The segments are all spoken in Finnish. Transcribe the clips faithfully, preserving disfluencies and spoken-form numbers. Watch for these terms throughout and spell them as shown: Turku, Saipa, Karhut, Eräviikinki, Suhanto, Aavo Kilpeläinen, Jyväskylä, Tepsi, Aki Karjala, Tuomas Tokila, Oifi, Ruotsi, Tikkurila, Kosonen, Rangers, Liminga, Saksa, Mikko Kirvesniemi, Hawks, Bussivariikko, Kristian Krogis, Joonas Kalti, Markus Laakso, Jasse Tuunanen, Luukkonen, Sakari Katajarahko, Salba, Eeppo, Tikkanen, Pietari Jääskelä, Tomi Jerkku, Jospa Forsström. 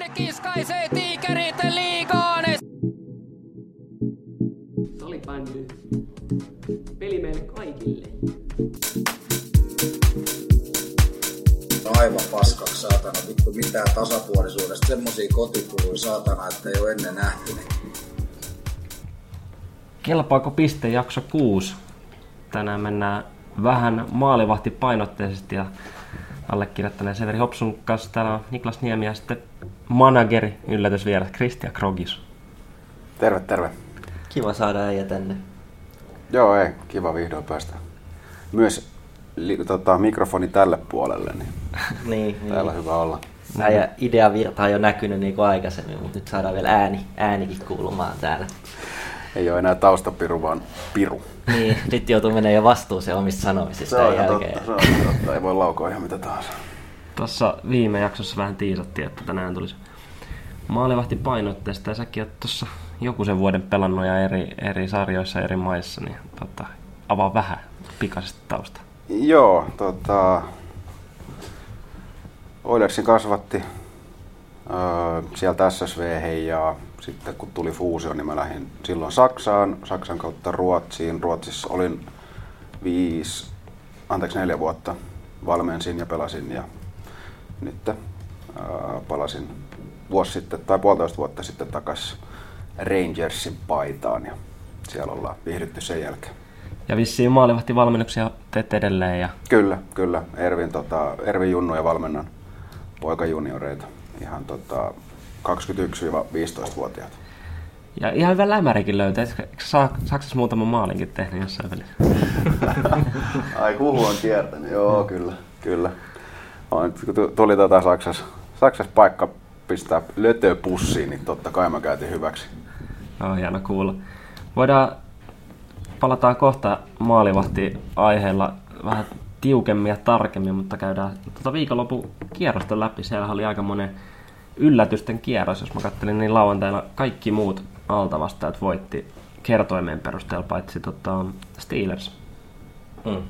Lehtonieminen kiskaisee tiikerit liigaan. Salibändy. Peli meille kaikille. Aivan paskaksi saatana. Vittu mitään tasapuolisuudesta. Semmosia kotikuluja saatana, että ei ole ennen nähtyne. Kelpaako piste jakso kuusi? Tänään mennään vähän maalivahtipainotteisesti ja allekirjoittaneen Severi Hopsun kanssa. Täällä on Niklas Niemi ja sitten manageri, yllätys vielä, Kristian Krogis. Terve, terve. Kiva saada äijä tänne. Joo, ei, kiva vihdoin päästä. Myös li, tota, mikrofoni tälle puolelle, niin, niin täällä niin. Hyvä olla. Äijä ideavirta on jo näkynyt niin kuin aikaisemmin, mutta nyt saadaan vielä ääni, äänikin kuulumaan täällä. Ei ole enää taustapiru, vaan piru. Niin, nyt joutuu menemään jo vastuuseen omista sanomisista. Se on totta, se on totta. Ei voi laukoa ihan mitä tahansa. Tuossa viime jaksossa vähän tiisattiin, että tänään tulisi maalivahtipainotteesta. Ja säkin oot tuossa joku sen vuoden pelannut ja eri, eri sarjoissa, eri maissa. Niin tota, avaa vähän pikaisesti taustaa. Joo, tota... Oilersin kasvatti. Öö, sieltä S S V heijaa. Sitten kun tuli fuusio, niin mä lähdin silloin Saksaan, Saksan kautta Ruotsiin. Ruotsissa olin viisi, anteeksi neljä vuotta, valmensin ja pelasin ja nyt ää, palasin vuosi sitten tai puolitoista vuotta sitten takaisin Rangersin paitaan ja siellä ollaan viihdytty sen jälkeen. Ja vissiin maalivahtivalmennuksia teet edelleen? Ja... Kyllä, kyllä. Ervin, tota, Ervin junnuja valmennan poikajunioreita ihan tota... kaksikymmentäyksi viisitoista-vuotiaat. Ja ihan hyvä lämärikin löytää. Eikö Saksassa muutaman maalinkin tehnyt jossain välissä? Ai huhu on kiertänyt. Joo, kyllä. kyllä. On, kun tuli tota Saksassa, Saksassa paikka pistää lötöpussiin, niin totta kai mä käytin hyväksi. No, hieno kuulla. Voidaan palataan kohta maalivahti-aiheella vähän tiukemmin ja tarkemmin, mutta käydään tuota viikonlopun kierrosta läpi. Siellä oli aika monen yllätysten kierros, jos mä kattelin, niin lauantaina kaikki muut altavastajat voitti kertoimeen perusteella, paitsi tota, Steelers. Mm.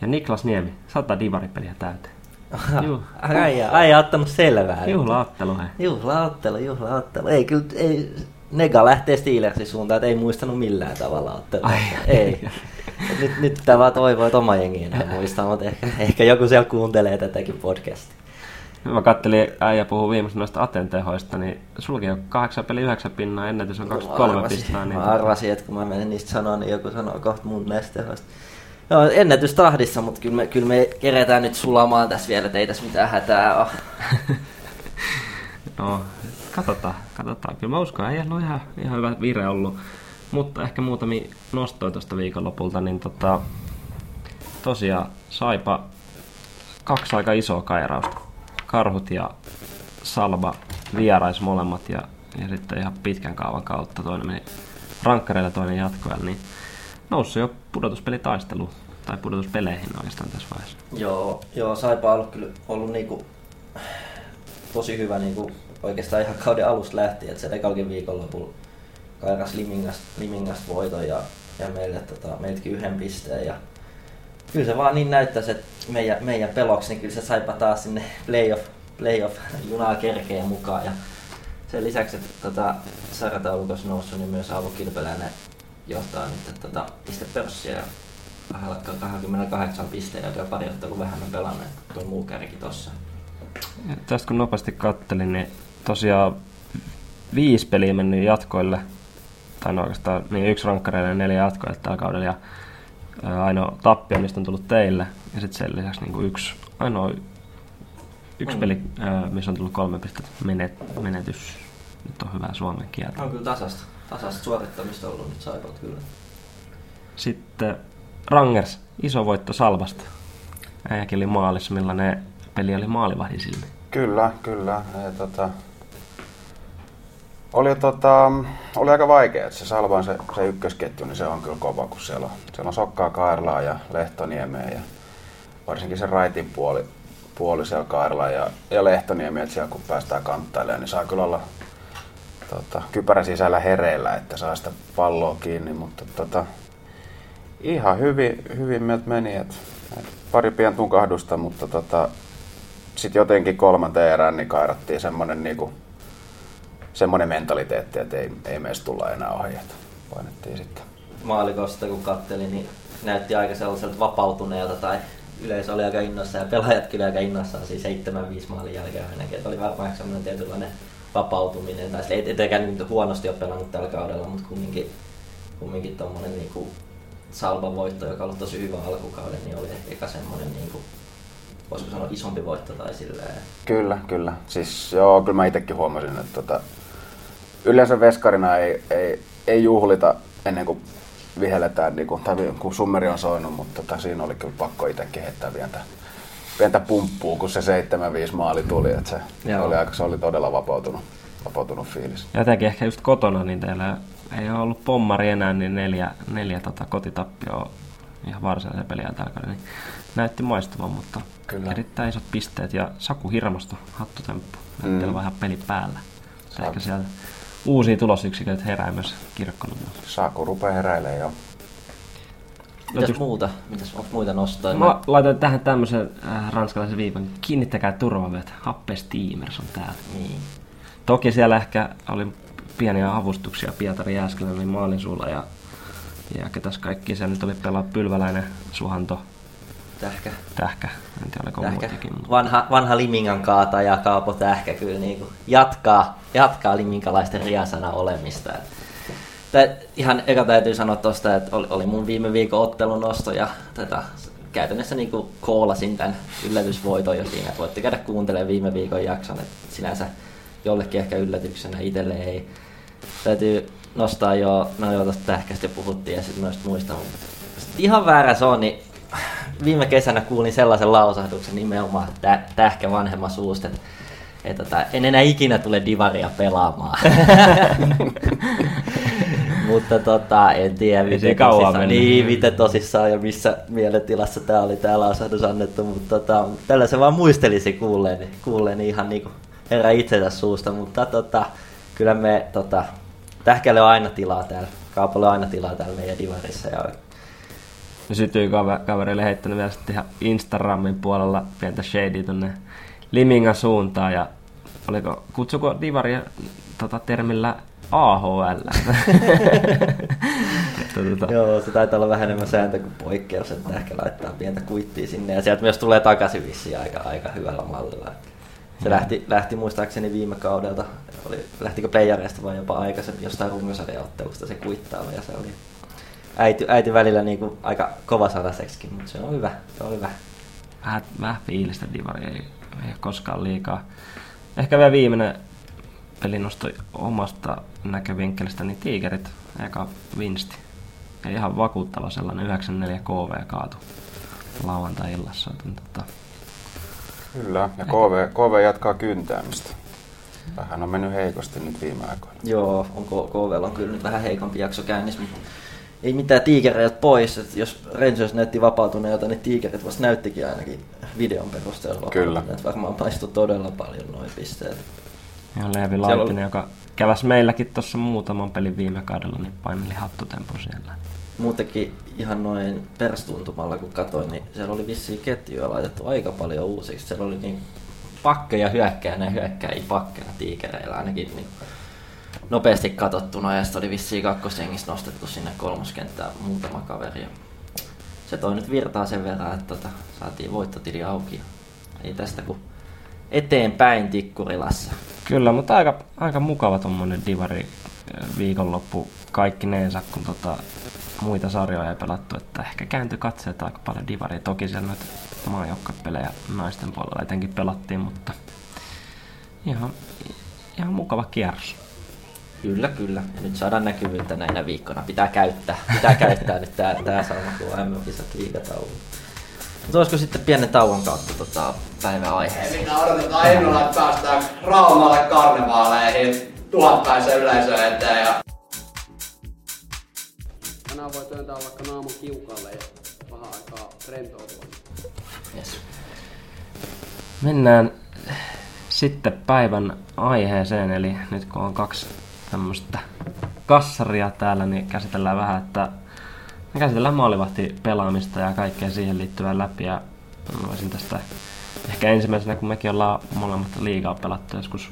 Ja Niklas Niemi, sata divaripeliä täyteen. Äijä ottanut selvää. Juhlaattelu. He. Juhlaattelu, juhlaattelu. Ei kyllä, ei, nega lähtee Steelersin suuntaan, että ei muistanut millään tavalla ottelua. Ei. nyt, nyt pitää vaan toivoa, että oma jengi enää muistaa, mutta ehkä, ehkä joku siellä kuuntelee tätäkin podcastia. Mä kattelin, äijä puhuu viimeisen noista atentehoista, niin sulki on kahdeksan peli yhdeksän pinnaa, ennätys on kaksikymmentäkolme pistaa. Niin mä arvasin, että kun mä menen niistä sanoa, niin joku sanoo kohta mun näistä tehoista. Joo, ennätys tahdissa, mutta kyllä me, kyllä me keretään nyt sulamaan tässä vielä, ettei tässä mitään hätää ole. No, katsotaan, katsotaan. Kyllä mä uskon, äijällä on ihan, ihan hyvä vire ollut. Mutta ehkä muutamia nostoja tuosta viikonlopulta, niin tota, tosiaan Saipa kaksi aika isoa kairausta. Karhut ja Salba vierais molemmat ja, ja sitten ihan pitkän kaavan kautta toinen meni rankkareilla, toinen jatkoilla, niin noussut jo pudotuspelitaisteluun tai pudotuspeleihin oikeastaan tässä vaiheessa. Joo, joo Saipa on ollut kyllä ollut niinku tosi hyvä niinku oikeastaan ihan kauden alusta lähtien, että se ekalkin viikonlopulla kairas Limingasta, Limingasta voiton ja, ja meille, tota, meiltäkin yhden pisteen ja kyllä se vaan niin näyttäisi, että meidän, meidän peloksi, niin kyllä se Saipa taas sinne playoff, playoff-junaa kerkeen mukaan. Ja sen lisäksi, että tota, sarjataulukossa noussut, niin myös Aavo Kilpeläinen johtaa nyt tota, pistepörssiä ja kaksikymmentäkahdeksan pisteen, joka on pari ottelu vähemmän pelannut tuo muu kärki tossa. Ja tästä kun nopeasti kattelin, niin tosiaan viisi peliä mennyt jatkoille, tai no oikeastaan niin yksi rankkareille ja neljä jatkoille tällä kaudella. Ja ainoa tappio, mistä on tullut teille, ja sitten sen lisäksi niin yksi, ainoa yksi mm. peli, missä on tullut kolme pistettä menetys. Nyt on hyvää suomen kieltä. On kyllä tasasta, tasasta suorittamista ollut nyt Saipat kyllä. Sitten Rangers, iso voitto Salvasta. Äijäkin oli maalissa, millainen peli oli maalivahdin silmiin? Kyllä, kyllä. Ja, tota... Oli, tota, oli aika vaikea, että se Salvan se, se ykkösketju, niin se on kyllä kova, kun siellä on, siellä on Sokkaa, Karjala ja Lehtoniemeä ja varsinkin se raitin puoli, puoli siellä Karjala ja, ja Lehtoniemiä, että siellä kun päästään kanttailemaan, niin saa kyllä olla tota, kypärä sisällä hereillä, että saa sitä palloa kiinni, mutta tota, ihan hyvin, hyvin meiltä meni, että et pari pientä tukahdusta, mutta tota, sitten jotenkin kolmanteen erään niin kairattiin semmoinen niinku semmoinen mentaliteetti, että ei, ei meistä tulla enää ohi, että painettiin sitten. Maalikosta kun katselin, niin näytti aika sellaiselta vapautuneelta tai yleisö oli aika innoissaan ja pelaajat kyllä aika innoissaan siis seitsemän viisi maalin jälkeen ainakin. Että oli varmaan semmoinen tietynlainen vapautuminen, tai ei tietenkään nyt huonosti ole pelannut tällä kaudella, mutta kumminkin, kumminkin tommonen niinku Salban voitto, joka oli tosi hyvä alkukauden, niin oli ehkä semmoinen niinku, voisiko sanoa isompi voitto tai silleen. Kyllä, kyllä. Siis joo, kyllä mä itsekin huomasin, että tota, yleensä veskarina ei, ei, ei juhlita ennen kuin viheletään, niin kuin, tai kun summeri on soinut, mutta tota, siinä oli kyllä pakko itsekin heittää pientä, pientä pumppua, kun se seitsemän viisi maali tuli, että se, oli, aika, se oli todella vapautunut, vapautunut fiilis. Jotenkin ehkä just kotona, niin teillä ei ole ollut pommari enää, niin neljä, neljä tota, kotitappioa ihan varsinaisen peliä täällä, niin näytti maistuvan, mutta kyllä. Erittäin isot pisteet ja Saku Hirmosta hattutemppu, näyttää mm. vähän peli päällä. Ehkä sieltä uusia tulosyksiköitä herää myös kirkkonumalla. Saku rupeaa heräilemään jo. Mitäs Laitu... muuta? Mitäs muita nostoja? Mä laitan tähän tämmöisen äh, ranskalaisen viivan, kiinnittäkää turvavyöt, Happesteamers on täällä. Niin. Toki siellä ehkä oli pieniä avustuksia Pietari Jääskelä oli maalinsuulla ja ja ketäs kaikki siellä nyt oli pelaa Pylväläinen, Suhanto, Tähkä. Tähkä. En tiedä, oliko muitakin. Vanha, vanha Limingan kaataja Kaapo Tähkä kyllä niin kuin jatkaa, jatkaa liminkalaisten riasana olemista. Tää, ihan eka täytyy sanoa tuosta, että oli, oli mun viime viikon ottelun nosto ja tätä, käytännössä niin kuin koolasin tämän yllätysvoiton jo siinä. Voitte käydä kuuntelemaan viime viikon jakson, että sinänsä jollekin ehkä yllätyksenä, itselle ei. Täytyy nostaa jo, no joo tuosta Tähkästä jo puhuttiin ja sitten noista muista. Ihan väärä se on, niin viime kesänä kuulin sellaisen lausahduksen nimenomaan tä- Tähkä vanhemman suusta, että et, et, en enää ikinä tule divaria pelaamaan. Mutta tota, en tiedä, miten tosissaan, niin, miten tosissaan ja missä mielentilassa tämä oli tämä lausahdus annettu, mutta tota, tällä se vaan muistelisi kuulleeni, kuulleeni ihan niinku herra itsensä suusta, mutta tota, kyllä me tota, Tähkälle on aina tilaa täällä, Kaapolle on aina tilaa täällä meidän divarissa. Ja sytyin kaverille heittänyt vielä sitten ihan Instagramin puolella pientä shadea tuonne Limingan suuntaan ja oliko, kutsuko divaria tota, termillä A H L? Tuota. Joo, se taitaa olla vähän enemmän sääntö kuin poikkeus, että Tähkä laittaa pientä kuittia sinne ja sieltä myös tulee takaisin vissiin aika, aika hyvällä mallilla. Se lähti, lähti muistaakseni viime kaudelta, oli, lähtikö playareista vai jopa aikaisemmin jostain runkosarjaottelusta se kuittaava ja se oli äiti, äiti välillä niin kuin aika kovasanaseksikin, mutta se on hyvä. Se on hyvä. Vähän, vähän fiilistä divari, ei, ei koskaan liikaa. Ehkä vielä viimeinen pelinosto omasta näkövinkkelistä, niin Tiikerit, eka vinsti. Ja ihan vakuuttava sellainen yhdeksän neljä K V kaatu lauantai-illassa. Kyllä, ja K V, K V jatkaa kyntäämistä. Vähän on mennyt heikosti nyt viime aikoina. Joo, on K V:lla on kyllä nyt vähän heikompi jakso käynnissä, mutta ei mitään tiikereitä pois. Et jos Rangers näytti vapautuneelta, niin Tiikerit vasta näyttikin ainakin videon perusteella. Kyllä. Varmaan paistui todella paljon noin pisteet. Ja Leevi Laitinen, oli joka käväsi meilläkin tuossa muutaman pelin viime kaudella, niin paineli hattutempun siellä. Muutenkin ihan noin perstuntumalla kun katsoin, niin siellä oli vissiin ketjuja laitettu aika paljon uusiksi. Siellä oli niin pakkeja hyökkäjänä ja hyökkäjiä pakkeina Tiikereillä ainakin niin nopeasti katsottuna. Ja sitten oli vissiin kakkosjengissä nostettu sinne kolmoskenttään muutama kaveri. Se toi nyt virtaa sen verran, että tota, saatiin voittotili auki. Ei tästä kun eteenpäin Tikkurilassa. Kyllä, mutta aika, aika mukava tuommoinen divari viikonloppu kaikkineensa, kun tota muita sarjoja ei pelattu, että ehkä kääntyi katseet aika paljon divaria. Toki siellä noita maajoukkuepelejä naisten puolella etenkin pelattiin, mutta ihan, ihan mukava kierros. Kyllä, kyllä. Ja nyt saadaan näkyvyyttä näinä viikkoina. Pitää käyttää. Pitää käyttää nyt tää, tää sama kuin M M-kisat viikataulu. Mutta olisiko sitten pienen tauon kautta tota, päivän aiheeseen? Ei minä odotetaan innolla, että päästään Raumalle karnevaaleihin tuhattaisen yleisöön eteen. Ja tänään voi työntää vaikka naamun kiukalle ja vähän aikaa rentoutua. Yes. Mennään sitten päivän aiheeseen, eli nyt kun on kaksi tämmöistä kassaria täällä, niin käsitellään vähän, että käsitellään maalivahtipelaamista ja kaikkea siihen liittyvää läpi. Ja voisin tästä ehkä ensimmäisenä, kun mekin ollaan molemmat liigaa pelattu joskus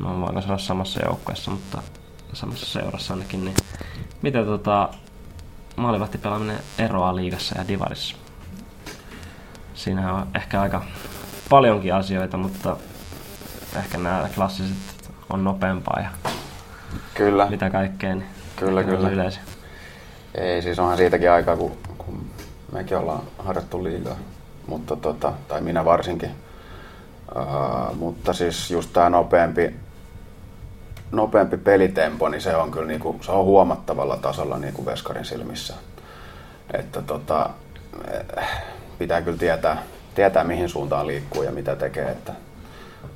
mä voin sanoa samassa joukkueessa, mutta samassa seurassa ainakin, niin mitä tota, maalivahti pelaaminen eroaa liigassa ja divarissa? Siinä on ehkä aika paljonkin asioita, mutta ehkä nämä klassiset on nopeampaa ja kyllä. Mitä kaikkea, niin kyllä, kyllä. Yleensä. Ei, siis onhan siitäkin aikaa, kun, kun mekin ollaan harjoittu liigaa, mutta tota, tai minä varsinkin. Uh, mutta siis just tämä nopeampi, nopeampi pelitempo, niin se on kyllä niinku, se on huomattavalla tasolla niinku veskarin silmissä. Että tota, pitää kyllä tietää, tietää, mihin suuntaan liikkuu ja mitä tekee. Että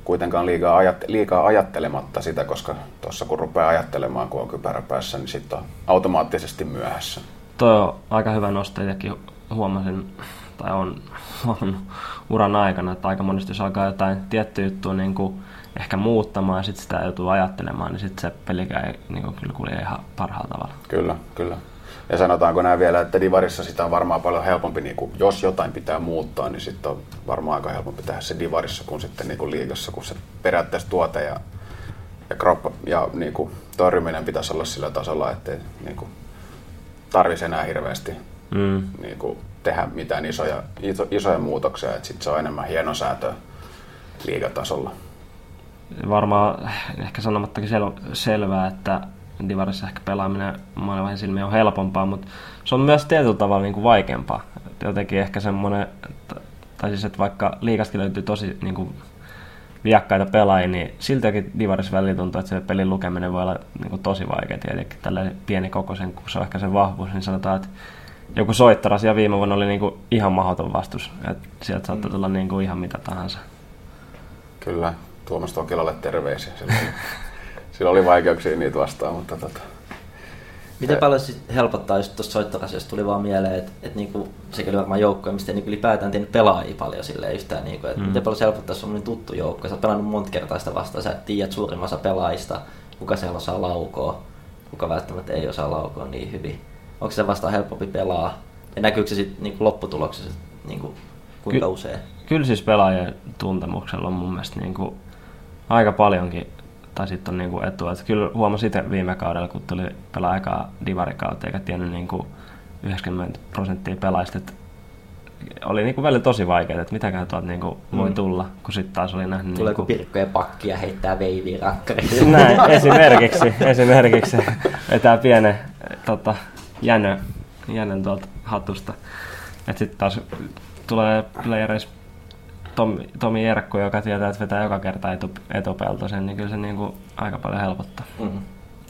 kuitenkaan liikaa, ajat, liikaa ajattelematta sitä, koska tuossa kun rupeaa ajattelemaan, kun on kypärä päässä, niin sitten on automaattisesti myöhässä. Tuo on aika hyvä nosto, itsekin huomasin, tai on, on uran aikana, että aika monesti jos alkaa jotain tiettyä juttua niin kuin ehkä muuttamaan ja sitten sitä joutuu ajattelemaan, niin sitten se pelikään ei niin kuin, kyllä kulje ihan parhaalla tavalla. Kyllä, kyllä. Ja sanotaanko näin vielä, että divarissa sitä on varmaan paljon helpompi, niin kuin, jos jotain pitää muuttaa, niin sitten on varmaan aika helpompi tehdä se divarissa kuin sitten niin kuin liigassa, kun se periaatteessa tuote ja, ja kroppa ja niin kuin, torjuminen pitäisi olla sillä tasolla, ettei niin kuin, tarvitsisi enää hirveästi mm. niin kuin, tehdä mitään isoja, iso, isoja muutoksia, että sitten se on enemmän hienosäätöä liigatasolla. Varmaan ehkä sanomattakin sel- selvää, että divarissa ehkä pelaaminen maalivahdin silmiin on helpompaa, mutta se on myös tietyllä tavalla niin kuin vaikeampaa. Jotenkin ehkä semmoinen, tai siis että vaikka liigastakin löytyy tosi niin kuin viakkaita pelaajia, niin siltäkin divarissa välillä tuntuu, että se pelin lukeminen voi olla niin kuin tosi vaikeaa. Tietenkin tällainen pieni kokoisen, kun se on ehkä sen vahvuus, niin sanotaan, että joku soittaras ja viime vuonna oli niin kuin ihan mahdoton vastus. Että sieltä saattaa tulla niin kuin ihan mitä tahansa. Kyllä, Tuomas Tokilalle terveisiä. Sillä oli vaikeuksia niitä vastaan, mutta tota... Miten paljon sit helpottaa just tuossa soittorasiassa, tuli vaan mieleen, että et niinku, sekin oli varmaan joukkoja, mistä ei niinku ylipäätään tehnyt pelaajia paljon silleen yhtään niinku, että mm. miten paljon se helpottaa, jos on niin tuttu joukko, sä oot pelannut monta kertaa sitä vastaan, sä et tiedät suurin osa pelaajista, kuka siellä osaa laukoa, kuka välttämättä ei osaa laukoa niin hyvin. Onko se vastaan helpompi pelaa, ja näkyykö se sit niinku lopputuloksessa niinku, kuinka Ky- usein? Kyllä siis pelaajien tuntemuksella on mun mielestä niinku aika paljonkin. Tai sitten on niinku etu. Et kyllä huomasin itse viime kaudella, kun tuli pelaa ekaa divarikautta eikä tiennyt niinku yhdeksänkymmentä prosenttia pelaajista. Oli niinku välillä tosi vaikeaa, että mitäkään tuolta niinku voi mm. tulla, kun sitten taas oli nähnyt... Tulee niinku... pirkkojen pakkia heittää veiviä rankkariksi. Näin, esimerkiksi. esimerkiksi vetää pienen tota, jänön, jänön tuolta hatusta. Että sitten taas tulee playereissa... Tomi, Tomi Jerkku, joka tietää, että vetää joka kerta etu, etupeltoisen, niin kyllä se niin kuin aika paljon helpottaa. Mm-hmm.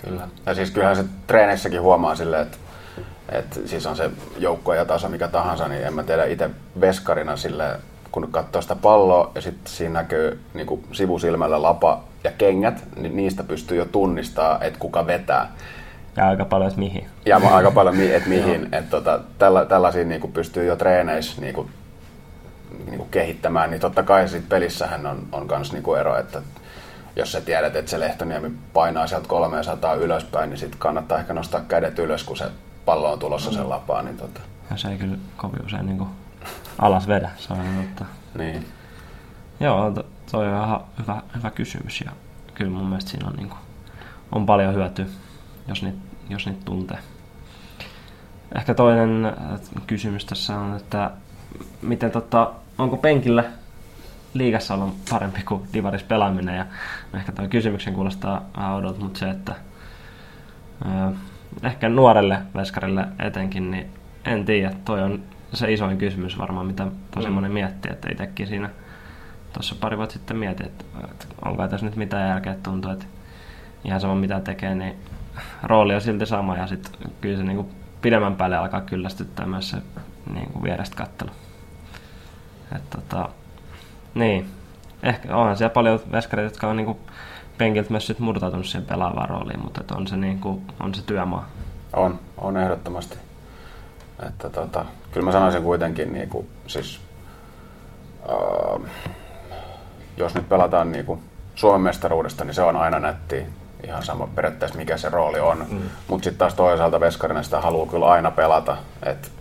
Kyllä. Ja siis kyllähän se treenissäkin huomaa silleen, että, että siis on se joukko ja taso mikä tahansa, niin en mä tiedä itse veskarina silleen, kun katsoo sitä palloa ja sitten siinä näkyy niin kuin sivusilmällä lapa ja kengät, niin niistä pystyy jo tunnistamaan, että kuka vetää. Ja aika paljon, että mihin. Ja aika paljon, että mihin. että tota, tällä, tällaisia niin kuin pystyy jo treeneissä niin kuin Niinku kehittämään, niin totta kai sit pelissähän on, on kans niinku ero, että jos sä tiedät, että se Lehtoniemi painaa sieltä kolmesataa ylöspäin, niin sit kannattaa ehkä nostaa kädet ylös, kun se pallo on tulossa mm. sen lapaan. Niin tota. Ja se ei kyllä kovin usein niinku alas vedä, se on totta. Niin. Joo, to, toi on ihan hyvä, hyvä kysymys ja kyllä mun mielestä siinä on, niinku, on paljon hyötyä, jos niitä jos niit tuntee. Ehkä toinen kysymys tässä on, että miten tota, onko penkillä liigassa olla parempi kuin divaris pelaaminen? Ja ehkä tuo kysymyksen kuulostaa vähän odot, mutta se, että ö, ehkä nuorelle veskarille etenkin, niin en tiedä. Toi on se isoin kysymys varmaan, mitä tosi moni miettii. Että itsekin siinä tuossa pari vuotta sitten mietin, että, että onko tässä nyt mitään järkeä, että tuntuu, että ihan sama mitä tekee, niin rooli on silti sama. Ja sitten kyllä se niin kuin pidemmän päälle alkaa kyllästyttää myös se niin kuin vierestä kattelu. Et tota, niin. Ehkä onhan siellä paljon veskareita, jotka on niinku penkiltä myös sit murtautunut siihen pelaavaan rooliin, mutta on se, niinku, on se työmaa. On, on ehdottomasti. Että tota, kyllä mä sanoisin kuitenkin, niinku, siis, äh, jos nyt pelataan niinku Suomen mestaruudesta, niin se on aina nättiä. Ihan sama periaatteessa mikä se rooli on. Mm. Mutta sitten taas toisaalta veskarina sitä haluaa kyllä aina pelata. Et,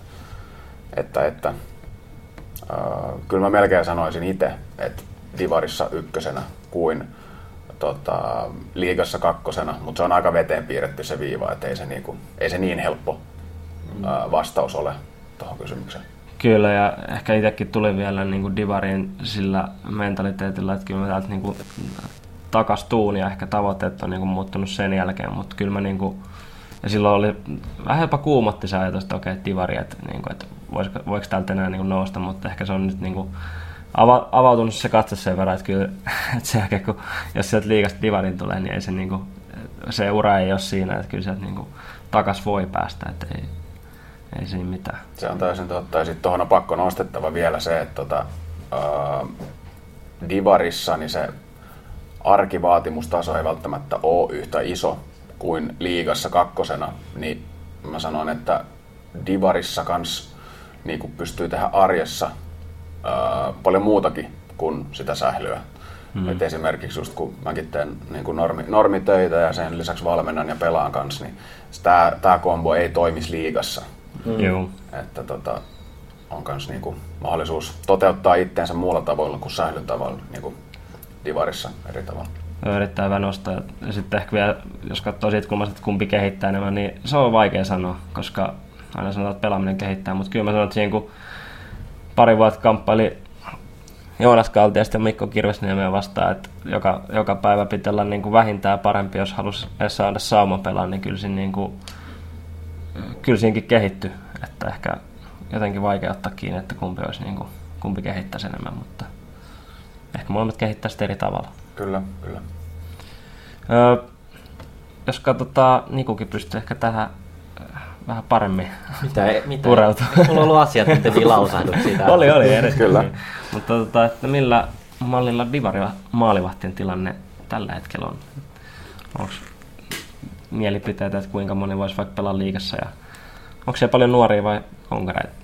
että, että Öö, kyllä mä melkein sanoisin itse, että divarissa ykkösenä kuin tota, liigassa kakkosena, mutta se on aika veteen piirretty se viiva, että ei se, niinku, ei se niin helppo ää, vastaus ole tuohon kysymykseen. Kyllä, ja ehkä itsekin tuli vielä niinku divariin sillä mentaliteetillä, että kyllä me täältä niinku takas tuun ja ehkä tavoitteet on niinku muuttunut sen jälkeen, mutta kyllä mä niinku, ja silloin oli vähän jopa kuumotti se ajatus, että okei, okay, divari, että niinku, et voiko täältä enää niinku nousta, mutta ehkä se on nyt niinku ava- avautunut se katse sen verran, että kyllä, et sen jälkeen, kun jos sieltä liigasta divariin tulee, niin ei se, niinku, se ura ei ole siinä, että kyllä sieltä niinku takas voi päästä, että ei. Ei siinä mitään. Se on täysin totta. Ja sitten tuohon on pakko nostettava vielä se, että tota, ää, divarissa niin se arkivaatimustaso ei välttämättä ole yhtä iso kuin liigassa kakkosena. Niin mä sanon, että divarissa kans niin pystyy tehdä arjessa ää, paljon muutakin kuin sitä sählyä. Mm. Et esimerkiksi just kun mäkin teen niin kun normi, normitöitä ja sen lisäksi valmennan ja pelaan kanssa, niin tämä kombo ei toimisi liigassa. Mm. Että tota, on myös niinku mahdollisuus toteuttaa itseensä muulla tavalla kuin sählyn tavalla, niinku divarissa eri tavalla. Erittäin hyvä nosto. Ja sitten ehkä vielä, jos katsoo siitä kulmasta, että kumpi kehittää enemmän, niin se on vaikea sanoa, koska aina sanotaan, että pelaaminen kehittää. Mutta kyllä mä sanon, että siihen kun pari vuotta kamppaili Joonas Kalti ja sitten Mikko Kirvesniemeä vastaan, että joka, joka päivä pitää olla niinku vähintään parempi, jos halusi saada sauman pelaa, niin kyllä siinä niinku kyllä siinäkin kehittyy, että ehkä jotenkin vaikea ottaa kiinni, että kumpi, olisi niin kuin, kumpi kehittäisi enemmän, mutta ehkä molemmat kehittäisi eri tavalla. Kyllä, kyllä. Öö, jos katsotaan, Nikukin pystyy ehkä tähän vähän paremmin pureutumaan. Mulla on ollut asiat, miten vilausahdut siitä. oli, oli, edes kyllä. Mutta tota, että millä mallilla divari maalivahtien tilanne tällä hetkellä on? Onko mielipiteitä, että kuinka moni voisi vaikka pelaa liigassa ja onko siellä paljon nuoria vai konkareita?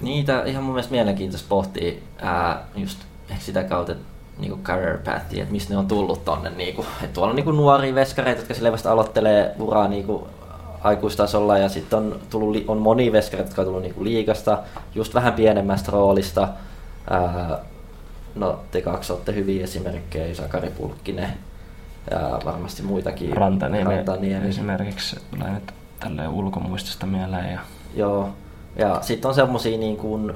Niitä ihan mun mielestä mielenkiintoista pohtia ää, just sitä kautta niinku career pathia, että mistä ne on tullut tonne. Niinku. Et tuolla on niinku nuoria veskareita, jotka sille vasta aloittelee uraa niinku aikuistasolla ja sitten on, tullut, on monia veskareita, jotka on tullut niinku liigasta, just vähän pienemmästä roolista. Ää, no te kaksi olette hyviä esimerkkejä, Sakari Pulkkinen. Ja varmasti muitakin. Rantaniemi, Rantaniemi. Esimerkiksi tulee nyt tälleen ulkomuistista mieleen. Ja... Joo, ja sitten on semmosia niin kuin,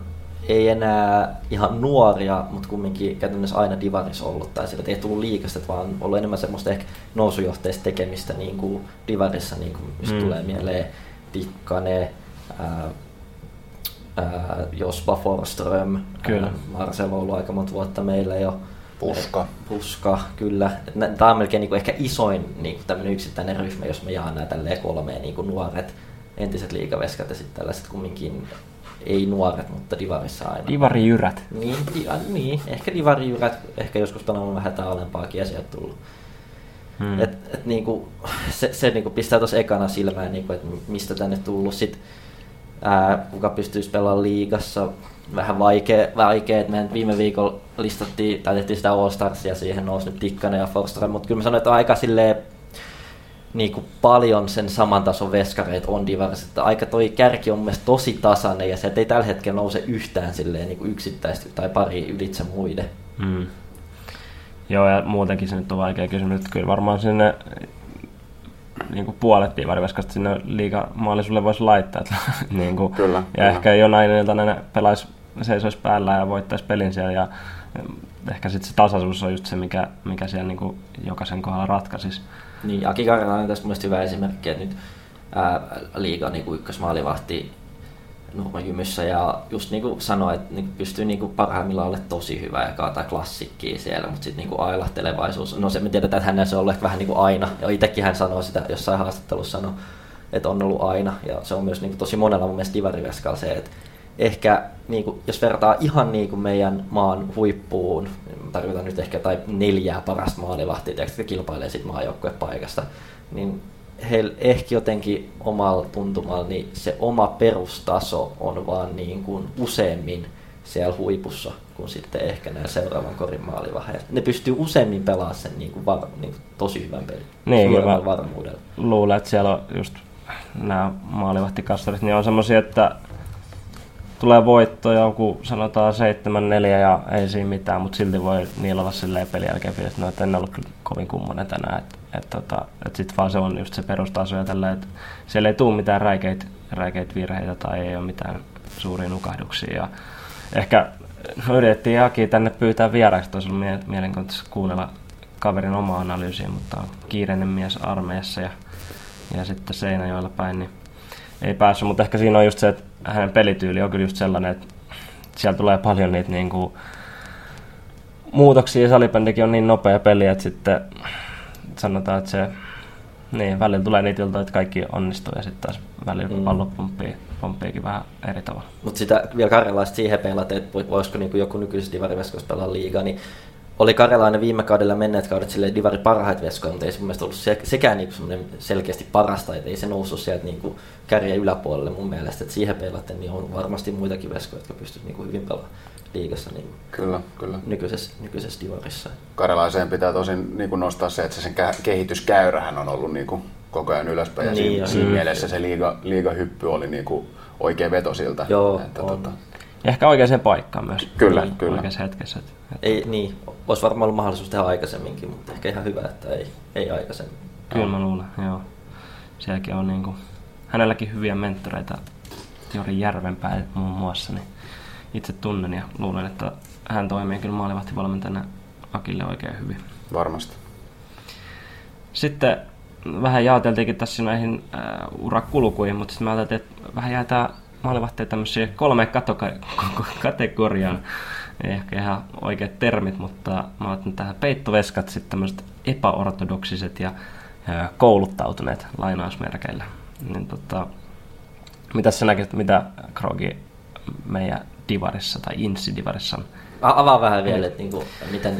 ei enää ihan nuoria, mutta kumminkin käytännössä aina divarissa ollut. Tai sillä ei tullut liikasta, vaan on ollut enemmän semmoista ehkä nousujohteista tekemistä niin kuin divarissa, niin kuin, mistä mm. tulee mieleen Tikkanen, ää, ää, Jospa Forsström. Kyllä. Ää, Marcel on ollut aika monta vuotta meillä jo. Puska. Puska, kyllä. Tämä on melkein niinku ehkä isoin niinku tämmöinen yksittäinen ryhmä, jos me jaan näitä kolmeen niinku nuoret entiset liigaveskat ja sitten tällaiset kumminkin ei nuoret, mutta divarissa aina. Divarijyrät. Niin, ja, niin, ehkä divarijyrät, ehkä joskus pelannut vähän tää alempaakin ja sieltä tullut. Hmm. Et, et niinku, se se niinku pistää tuossa ekana silmään, niinku, että mistä tänne tullut sit, ää, kuka pystyisi pelaamaan liigassa. Vähän vaikea, vaikea, että me viime viikolla listattiin, tai tehtiin sitä All Starsia, siihen nousi nyt Tikkanen ja Forsström, mutta kyllä mä sanoin, että aika silleen, niin kuin paljon sen saman tason veskareita on divarissa, että aika toi kärki on mun mielestä tosi tasainen, ja se ei tällä hetkellä nouse yhtään silleen niin kuin yksittäisesti tai pari ylitse muiden. Mm. Joo, ja muutenkin se nyt on vaikea kysymys, että kyllä varmaan sinne niin kuin puolet divariveskasta sinne liigamaalisulle voisi laittaa. niin kuin, kyllä, ja kyllä. Ehkä jonain iltainen pelaisi, seisoisi päällä ja voittaisi pelin siellä. Ja ehkä sitten se tasaisuus on just se, mikä, mikä siellä niin kuin jokaisen kohdalla ratkaisisi. Niin, Aki Karjala on tässä mielestäni hyvä esimerkki, että nyt ää, liiga on niin ykkösmaalivahti Nurmajymyssä. Ja just niin kuin sanoi, että niin pystyy niin kuin parhaimmillaan olemaan tosi hyvä ja kaataa klassikkiä siellä, mutta sitten niin ailahtelevaisuus. No se me tiedetään, että hänellä se on ollut vähän niin kuin aina. Ja itsekin hän sanoo sitä, jossain haastattelussa sanoi, että on ollut aina. Ja se on myös niin kuin tosi monella mun mielestä divariveskalla se, että ehkä niin kuin, jos vertaa ihan niin kuin meidän maan huippuun, niin tarkoitan nyt ehkä tai neljää parasta maalivahtia, jotka kilpailee sitten maajoukkuepaikasta, niin heillä ehkä jotenkin omalla tuntumalla niin se oma perustaso on vaan niin kuin useammin siellä huipussa kuin sitten ehkä nämä seuraavan korin maalivahdit. Ne pystyy useammin pelaamaan sen niin kuin var- niin kuin tosi hyvän pelin niin, suuremmalla varmuudella. Luulen, että siellä on just nämä maalivahtikassarit, niin on semmoisia, että tulee voitto joku sanotaan seitsemän neljä ja ei siinä mitään, mutta silti voi niillä olla silleen pelin jälkeen fiilis, no, että en ollut kyllä kovin kummonen tänään. Että et, tota, et sitten vaan se on just se perustaso ja tällä, että siellä ei tule mitään räikeitä räikeit virheitä tai ei ole mitään suuria nukahduksia. Ja ehkä no, yritettiin Aki tänne pyytää vieraksi, olisi ollut mie- mielenkiintoista kuunnella kaverin omaa analyysiä, mutta on kiireinen mies armeijassa ja, ja sitten Seinäjoella päin, niin ei päässyt, mutta ehkä siinä on just se, että hänen pelityyli on kyllä just sellainen, että siellä tulee paljon niitä niinku muutoksia ja salibändikin on niin nopea peli, että sitten sanotaan, että se niin, välillä tulee niitä iltoja, että kaikki onnistuu ja sitten taas välillä mm. pallo pomppii, pomppiikin vähän eri tavalla. Mutta sitä vielä karjalaista siihen peilaten, että voisiko niinku joku nykyisessä divariveskossa pelaa liigaa, niin oli karjalainen viime kaudella menneet kaudet silleen divari parhaita veskoja, mutta ei se mun mielestä ollut sekään niinku selkeästi parasta, että ei se noussut sieltä niinku kärjen yläpuolelle mun mielestä. Et siihen peilaten niin on varmasti muitakin veskoja, jotka pystyvät niinku hyvin pelaamaan liigassa niin kyllä, kyllä. Nykyisessä, nykyisessä divarissa. Karjalaiseen pitää tosin niinku nostaa se, että sen kehityskäyrähän on ollut niinku koko ajan ylöspäin. Ja niin, siinä, siinä mielessä se liiga, liigahyppy oli niinku oikea veto siltä. Joo, että, tota... ja ehkä oikeaan paikkaan myös. Kyllä, kyllä. Oikeassa hetkessä. Että, että... Ei, niin. Olisi varmaan ollut mahdollisuus tehdä aikaisemminkin, mutta ehkä ihan hyvä, että ei, ei aikaisemmin. Kyllä mä luulen, joo. Sielläkin on niinku, hänelläkin hyviä mentoreita, Jori Järvenpää muun muassa, niin itse tunnen ja luulen, että hän toimii kyllä maalivahtivalmentajana Akille oikein hyvin. Varmasti. Sitten vähän jaoteltiinkin tässä näihin uh, urakulukuihin, mutta sitten mä ajattelin, että vähän jaetaan maalivahteja tämmöisiä kolme kategoriaan. Ei ehkä ihan oikeat termit, mutta mä otan tähän peittoveskat, sitten tämmöiset epäortodoksiset ja kouluttautuneet lainausmerkeillä. Niin tota, mitä sä näkyt, mitä Krogi meidän divarissa tai insidivarissa on? Avaa vähän vielä, että niinku, mitä,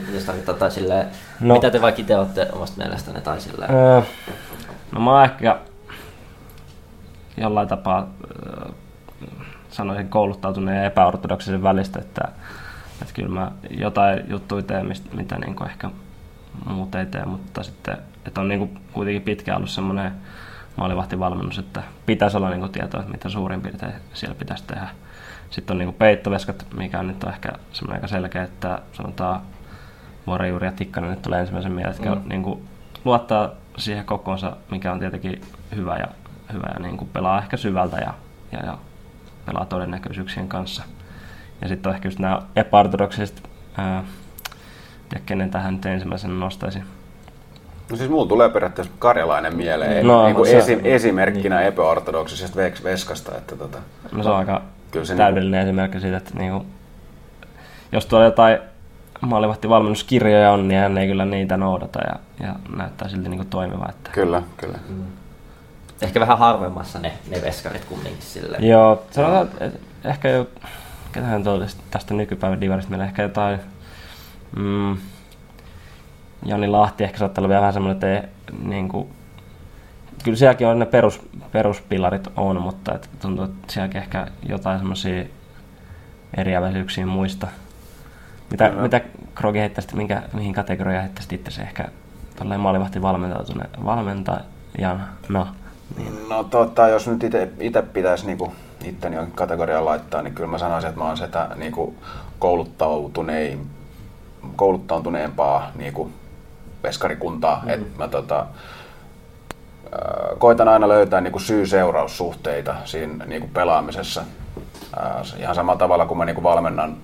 mitä, silleen, no, mitä te vaikka itse olette omasta mielestänne tai silleen? Öö, no mä oon ehkä jollain tapaa öö, sanoisin kouluttautuneen ja epäortodoksisen välistä, että Että kyllä mä jotain juttuja teen, mistä, mitä niinku ehkä muut ei tee, mutta sitten, että on niinku kuitenkin pitkään ollut semmoinen maalivahtivalmennus, että pitäisi olla niinku tietoa, että mitä suurin piirtein siellä pitäisi tehdä. Sitten on niinku peittoveskat, mikä on nyt on ehkä semmoinen aika selkeä, että sanotaan Vuorijuuri ja Tikkanen nyt tulee ensimmäisen mieleen, että mm. niinku luottaa siihen kokoonsa, mikä on tietenkin hyvä ja, hyvä ja niinku pelaa ehkä syvältä ja, ja, ja pelaa todennäköisyyksien kanssa. Ja sitten on ehkä just nämä epäortodoksiset, ja kenen tähän nyt ensimmäisenä nostaisin. No siis mulla tulee periaatteessa karjalainen mieleen, no, niin kuin esi- esimerkkinä niin epäortodoksisesta veskasta. Että tota, no se on aika se täydellinen niin esimerkki siitä, että niinku, jos tuolla jotain maalivahtivalmennuskirjoja on, niin hän ei kyllä niitä noudata ja, ja näyttää silti niinku toimiva. Että... Kyllä, kyllä. Mm. Ehkä vähän harvemmassa ne, ne veskarit kumminkin silleen. Joo, sanotaan, että ehkä jo... Ketähän tästä nykypäivän divarista meillä ehkä jotain... Mm, Jani Lahti ehkä saattaa olla vielä vähän semmoinen, että ei, niin kuin, kyllä sielläkin on ne perus, peruspilarit on, mutta et tuntuu, että sielläkin ehkä jotain semmoisia eriäväisyyksiä muista. Mitä, no, mitä Krogi heittäisi, minkä, mihin kategoriaan heittäisi itse ehkä tolleen maalivahti valmentajana? No, niin. No tota, jos nyt itse pitäisi niinku... itteni jonkin kategoriaan laittaa, niin kyllä mä sanoisin, että mä oon sitä niin kuin kouluttautunein, kouluttautuneempaa niin kuin veskarikuntaa. Mm-hmm. Et mä tota, koitan aina löytää niin kuin syy-seuraussuhteita siinä niin kuin pelaamisessa. Ihan samalla tavalla kuin mä niin kuin valmennan,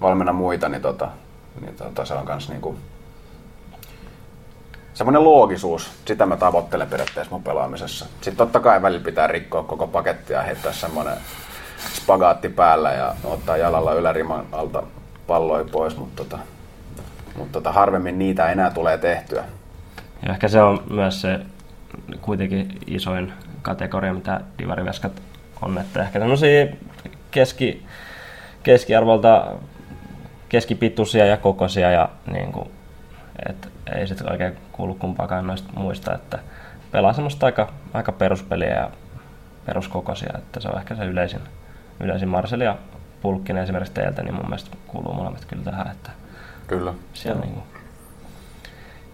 valmennan muita, niin, tota, niin tota, se on kans niin kuin semmoinen loogisuus, sitä mä tavoittelen periaatteessa mun pelaamisessa. Sitten totta kai välillä pitää rikkoa koko pakettia ja heittää semmoinen spagaatti päällä ja ottaa jalalla yläriman alta palloja pois, mutta tota, mut tota, harvemmin niitä enää tulee tehtyä. Ja ehkä se on myös se kuitenkin isoin kategoria, mitä divariveskat on, että ehkä semmoisia keski, keskiarvolta keskipituisia ja kokoisia ja niin kuin, että ei sitten oikein kuulu kumpaakaan noista muista, että pelaa semmoista aika, aika peruspeliä ja peruskokoisia, että se on ehkä se yleisin, yleisin Marseli ja Pulkkinen esimerkiksi teiltä, niin mun mielestä kuuluu molemmat kyllä tähän, että kyllä. Siellä niin kuin.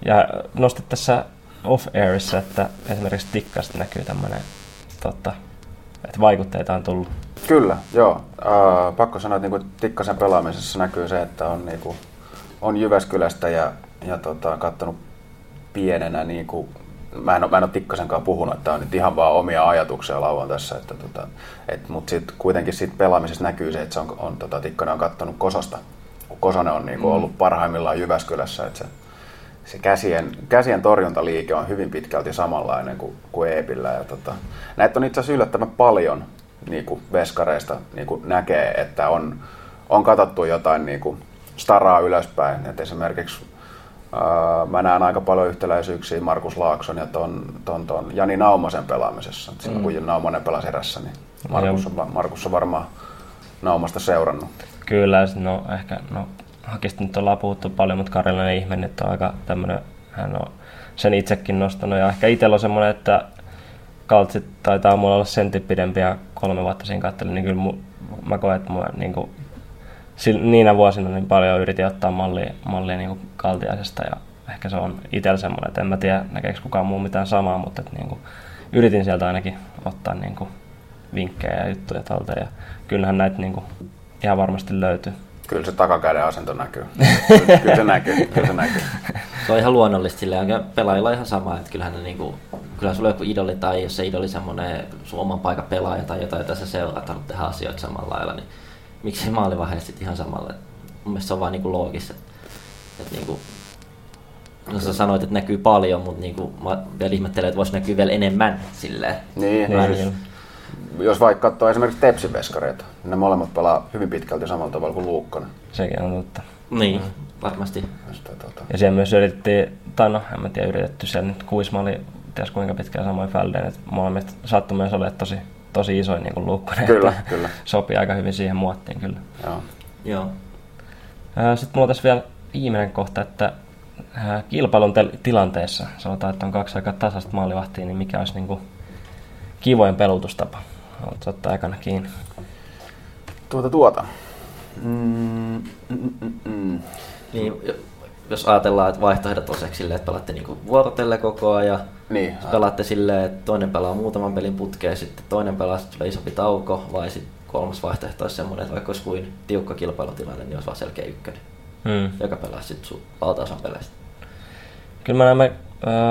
Ja nostit tässä off-airissa, että esimerkiksi Tikkasta näkyy tämmöinen, tota, että vaikutteita on tullut Kyllä, joo. Äh, pakko sanoa, että niinku Tikkasen pelaamisessa näkyy se, että on, niinku, on Jyväskylästä ja, ja tota, katsonut pienenä. Niinku, mä en ole Tikkasenkaan puhunut, että on nyt ihan vaan omia ajatuksia lauan tässä. Että, tota, et, mutta sit, kuitenkin siitä pelaamisessa näkyy se, että se on, on, tota, Tikkanen on katsonut Kososta. Kosonen on niinku, mm. ollut parhaimmillaan Jyväskylässä. Että se, se käsien, käsien torjuntaliike on hyvin pitkälti samanlainen kuin, kuin Eepillä. Ja, tota, näitä on itse asiassa yllättävän paljon. Niinku veskareista niinku näkee, että on, on katsottu jotain niinku staraa ylöspäin. Et esimerkiksi ää, mä näen aika paljon yhtäläisyyksiä Markus Laakson ja ton, ton, ton Jani Naumasen pelaamisessa. Mm. Silloin kun Naumanen pelasi erässä, niin Markus on, Markus on varmaan Naumasta seurannut. Kyllä, no ehkä, no Hakista nyt ollaan puhuttu paljon, mutta karjalainen ihminen on aika tämmönen, hän on sen itsekin nostanut ja ehkä itsellä on semmoinen, että Kaltsit taitaa mulla olla sentti pidempiä kolme vuotta siinä kattelin, niin kyllä mu, mä koen, että mua niin kuin, niinä vuosina niin paljon yritin ottaa mallia, mallia niin kuin Kaltiaisesta ja ehkä se on itsellä semmoinen, että en mä tiedä näkeekö kukaan muu mitään samaa, mutta että, niin kuin, yritin sieltä ainakin ottaa niin kuin, vinkkejä ja juttuja talteen ja kyllähän näitä niin kuin, ihan varmasti löytyy. Kyllä se takakäden asento näkyy. Kyllä, kyllä se näkyy, kyllä se näkyy. Se on ihan luonnollista silleen, pelaajilla on ihan sama, että kyllähän ne niinku, kyllä sulla on joku idoli tai jos se idoli semmoinen sun oman paikan pelaaja tai jotain, jota sä seuraat, haluat tehdä asioita samalla lailla, niin miksei maalivahdessa sitten ihan samalla. Mun mielestä se on vaan niinku loogista. Et niinku, no sä sanoit, että näkyy paljon, mutta niinku, mä vielä ihmettelen, että vois näkyy vielä enemmän silleen. Niin, niin. Jos vaikka katsoo esimerkiksi Tepsin veskareita, niin ne molemmat pelaa hyvin pitkälti samalla tavalla kuin Luukkonen. Sekin on totta. Niin, varmasti. Ja siellä myös yritettiin, tai no en mä tiedä, yritetty siellä nyt Kuisma oli ties kuinka pitkään samoin Fälldeen, että molemmista saattoi myös olla tosi, tosi isoja niin kuin Luukkonen. Kyllä, kyllä. Sopii aika hyvin siihen muottiin kyllä. Joo. Joo. Sitten mulla tässä vielä viimeinen kohta, että kilpailun tel- tilanteessa, sanotaan, että on kaksi aika tasaista maalivahtia, niin mikä olisi niin kuin kivoin pelutustapa? Haluatko ottaa ekana kiinni? Tuota tuota. Mm, mm, mm. Niin, jos ajatellaan, että vaihtoehdot on seksi silleen, että pelaatte niinku vuorotelle koko ajan. Niin. Pelaatte silleen, että toinen pelaa muutaman pelin putkeen, sitten toinen pelaa, sitten tulee isompi tauko. Vai sitten kolmas vaihtoehto olisi semmoinen, että vaikka olisi kuin tiukka kilpailutilanne, niin olisi vaan selkeä ykkönen. Hmm. Joka pelaa sitten sun valtaosan peleistä. Kyllä mä näemme...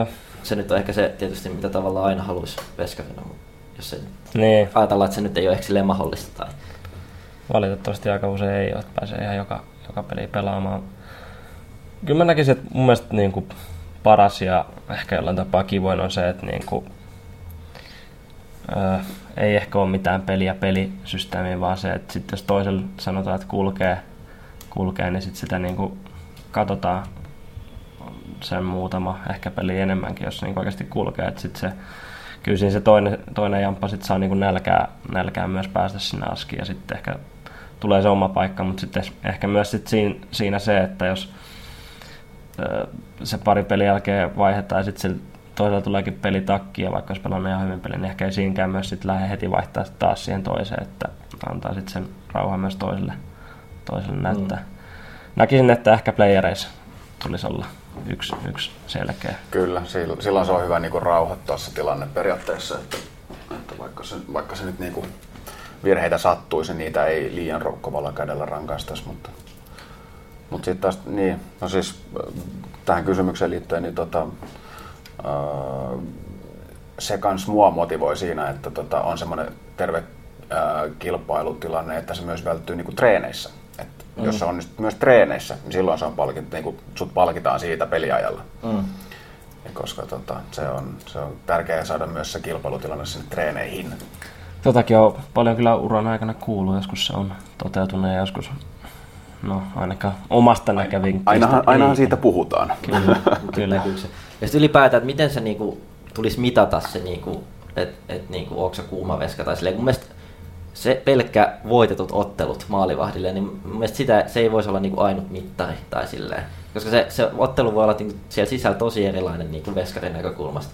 Äh... Se nyt on ehkä se tietysti, mitä tavallaan aina haluaisi veskarina, mutta jos se niin. Ajatellaan, että se nyt ei ole ehkä silleen mahdollista. Tai... Valitettavasti aika usein ei ole, että pääsee ihan joka, joka peliä pelaamaan. Kyllä mä näkisin, että mun mielestä niin kuin paras ja ehkä jollain tapaa kivoin on se, että niin kuin, öö, ei ehkä ole mitään peliä pelisysteemiä, vaan se, että sit jos toisella sanotaan, että kulkee, kulkee niin sit sitä niin kuin katsotaan. Sen muutama, ehkä peli enemmänkin, jos se niin oikeasti kulkee. Et sit se, kyllä siinä se toinen, toinen jamppa sit saa niin nälkää, nälkää myös päästä sinne askiin ja sitten ehkä tulee se oma paikka, mutta sitten ehkä myös sit siinä, siinä se, että jos ö, se pari pelin jälkeen vaihdetaan ja sitten toisella tuleekin pelitakki ja vaikka olisi pelannut ihan hyvin peli, niin ehkä ei siinkään myös sit lähde heti vaihtaa taas siihen toiseen, että antaa sitten sen rauhan myös toiselle, toiselle näyttää. Mm. Näkisin, että ehkä playereissa tulisi olla Yksi, yksi selkeä. Kyllä, silloin se on hyvä niinku rauhoittaa se tilanne periaatteessa, että, että vaikka, se, vaikka se nyt niinku virheitä sattuisi, niitä ei liian rokkovalla kädellä rankaistaisi, mutta, mutta sitten taas, niin, no siis tähän kysymykseen liittyen, niin tota, ää, se kans mua motivoi siinä, että tota, on semmoinen terve ää, kilpailutilanne, että se myös välttyy niinku treeneissä. Mm. Jos se on myös treeneissä, niin silloin se on palkit, niin kuin sut palkitaan siitä peliajalla. Mm. Koska tota, se, on, se on tärkeää saada myös se kilpailutilanne sinne treeneihin. Totakin on paljon kyllä uran aikana kuullut. Joskus se on toteutunut ja joskus, no ainakaan omasta näkövinkkelistä. Ainahan, ainahan siitä puhutaan. Kyllä, kyllä. Ja sitten ylipäätään, että miten se niinku tulisi mitata se, niinku, että et niinku, onko se kuuma veska tai silleen. Se pelkkä voitetut ottelut maalivahdille, niin mielestäni sitä se ei voisi olla niinku ainut mittari tai silleen. Koska se, se ottelu voi olla niinku siellä sisällä tosi erilainen niinku veskarin näkökulmasta.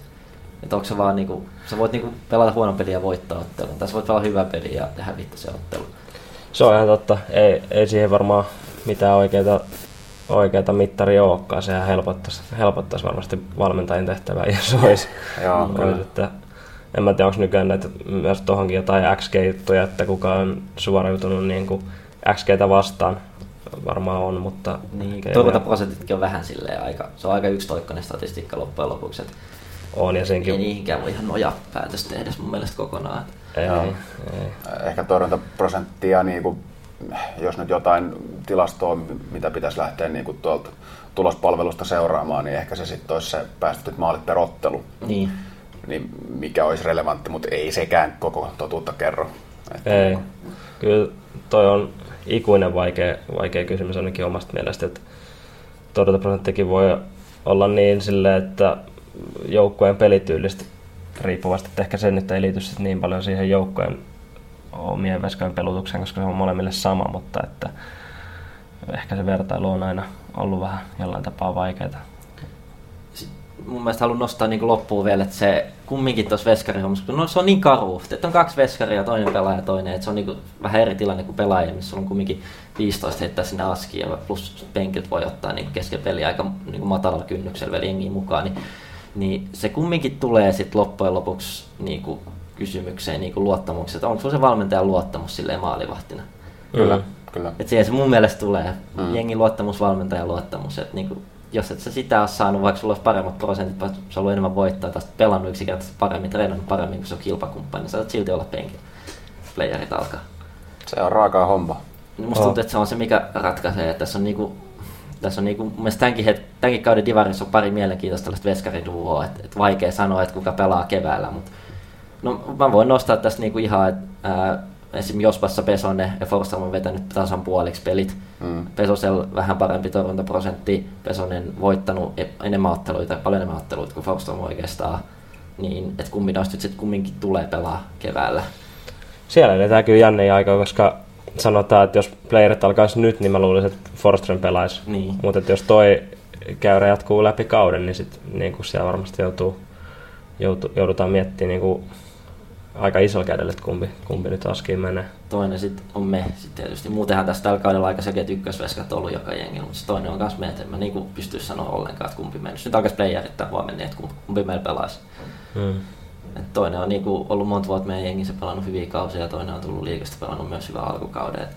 Että onko se vaan niinku, sä voit niinku pelata huonon pelin ja voittaa ottelun, tai sä voit pelata hyvän pelin ja tehdä vittu se ottelu. Se on ihan totta. Ei, ei siihen varmaan mitään oikeaa oikeata mittaria olekaan. Sehän helpottaisi, helpottaisi varmasti valmentajien tehtävää, jos olisi. Joo, olisi, että en mä tiedä, onko nykyään näitä myös tuohonkin jotain X G-juttuja, että kuka on suoriutunut niin kuin X G:tä vastaan. Varmaan on, mutta... Niin, torjuntaprosentitkin on vähän silleen aika... Se on aika yksitoikkoinen statistiikka loppujen lopuksi. On ja senkin... Ei niihinkään voi ihan nojaa päätöstä edes mun mielestä kokonaan. Ei, no. ei. Ehkä torjuntaprosenttia, niin kuin, jos nyt jotain tilastoa, mitä pitäisi lähteä niin kuin tuolta tulospalvelusta seuraamaan, niin ehkä se sitten olisi se päästetyt maalit per ottelu. Niin. Niin mikä olisi relevantti, mutta ei sekään koko totuutta kerro. Että ei. Niin kuin... Kyllä toi on... Ikuinen vaikea, vaikea kysymys ainakin omasta mielestä, että torjuntaprosenttikin voi olla niin silleen, että joukkueen pelityylistä riippuvasti, että ehkä se nyt ei liity niin paljon siihen joukkueen omien veskojen pelutukseen, koska se on molemmille sama, mutta että ehkä se vertailu on aina ollut vähän jollain tapaa vaikeaa. Mun mielestä haluan nostaa niin loppuun vielä, että se kumminkin tuossa veskarihommassa, no se on niin karu, että on kaksi veskaria, toinen pelaaja ja toinen, että se on niin vähän eri tilanne kuin pelaaja, missä on kumminkin viisitoista heittää sinne askiin ja plus penkiltä voi ottaa niin kesken peliä aika niin matalalla kynnyksellä vielä jengiin mukaan, niin, niin se kumminkin tulee sitten loppujen lopuksi niin kysymykseen niin luottamukseen, että onko se valmentajan luottamus silleen maalivahtina? Kyllä, kyllä. Että siihen se mun mielestä tulee, mm. jengi luottamus, valmentajan luottamus, että niin kuin, jos et sä sitä ole saanut, vaikka sulla olisi paremmat prosentit, vaikka sä ollut enemmän voittaa, tai pelannut yksinkertaisesti paremmin, treenannut paremmin kuin se on kilpakumppani, niin sä oot silti olla penkillä. Playerit alkaa. Se on raakaa homma. Musta tuntuu, että se on se, mikä ratkaisee. Että tässä on niinku, tässä on niinku, mun mielestä tämänkin, het, tämänkin kauden divarissa on pari mielenkiintoista tällaista veskariduvoa, että et vaikea sanoa, että kuka pelaa keväällä, mutta no mä voin nostaa tässä niinku ihan, että esimerkiksi Jospassa Pesonen ja Forsström on vetänyt tasan puoliksi pelit. Mm. Pesosella vähän parempi torjuntaprosentti. Pesonen voittanut enemmän otteluita, paljon enemmän otteluita kuin Forsström oikeastaan. Niin, että kummin noista sitten kumminkin tulee pelaa keväällä. Siellä eletään kyllä jänniä aikaa, koska sanotaan, että jos playerit alkaisi nyt, niin mä luulisin, että Forsström pelaisi. Niin. Mutta jos toi käyrä jatkuu läpi kauden, niin sitten niin siellä varmasti joutuu, joutu, joudutaan miettimään... Niin kuin aika isolla kädellä, kumpi, kumpi nyt askiin menee. Toinen sitten on me. Sit tietysti. Muutenhan tässä tällä kaudella aika selkeät ykkösveskat on ollut joka jengillä, mutta toinen on myös me, että en mä niin pystyisi sanoa ollenkaan, että kumpi menisi. Nyt alkaisi playerit tämän huomenna, että kumpi meillä pelaisi. Hmm. Et toinen on niin kuin ollut monta vuotta meidän jengissä pelannut hyviä kausia ja toinen on tullut liikasta pelannut myös hyvän alkukauden. Et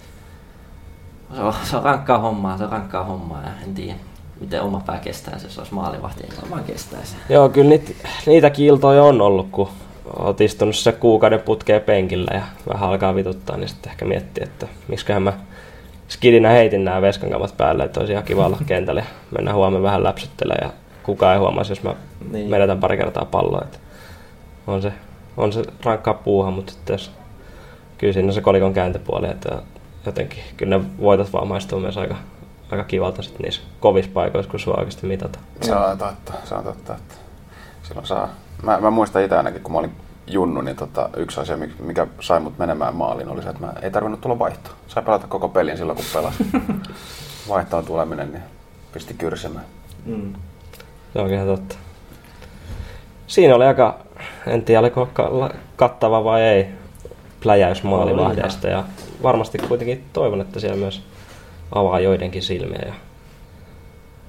se, on, se on rankkaa hommaa, se on rankkaa hommaa ja en tiedä. Miten oma pää kestäisi, jos olisi maalivahti, niin oma kestäisi. Joo, kyllä niitä, niitäkin iltoja on ollut, kun olet istunut se kuukauden putkeen penkillä ja vähän alkaa vituttaa, niin sitten ehkä miettii, että miksiköhän mä skidinä heitin nämä veskankamat päälle, että olisi ihan kiva olla kentällä ja mennä huomenna vähän läpsyttelemään ja kukaan ei huomaisi, jos mä niin menetän pari kertaa palloa. Että on se, on se rankkaa puuha, mutta jos, kyllä siinä on se kolikon kääntöpuoli, että jotenkin kyllä ne voitot vaan maistuu myös aika, aika kivalta sitten niissä kovissa paikoissa, kun sua oikeasti mitataan. Se on totta, se on totta. Silloin saa. Mä, mä muistan itse ainakin, kun mä olin junnu, niin tota, yksi asia, mikä sai mut menemään maaliin, oli se, että mä ei tarvinnut tulla vaihtoon. Sai pelata koko pelin silloin, kun pelasin. Vaihtoon tuleminen, niin pisti kyrsimään. Mm. Se on ihan totta. Siinä oli aika, en tiedä oliko kattava vai ei, pläjäys maalivahdeista. Ja varmasti kuitenkin toivon, että siellä myös avaa joidenkin silmiä. Ja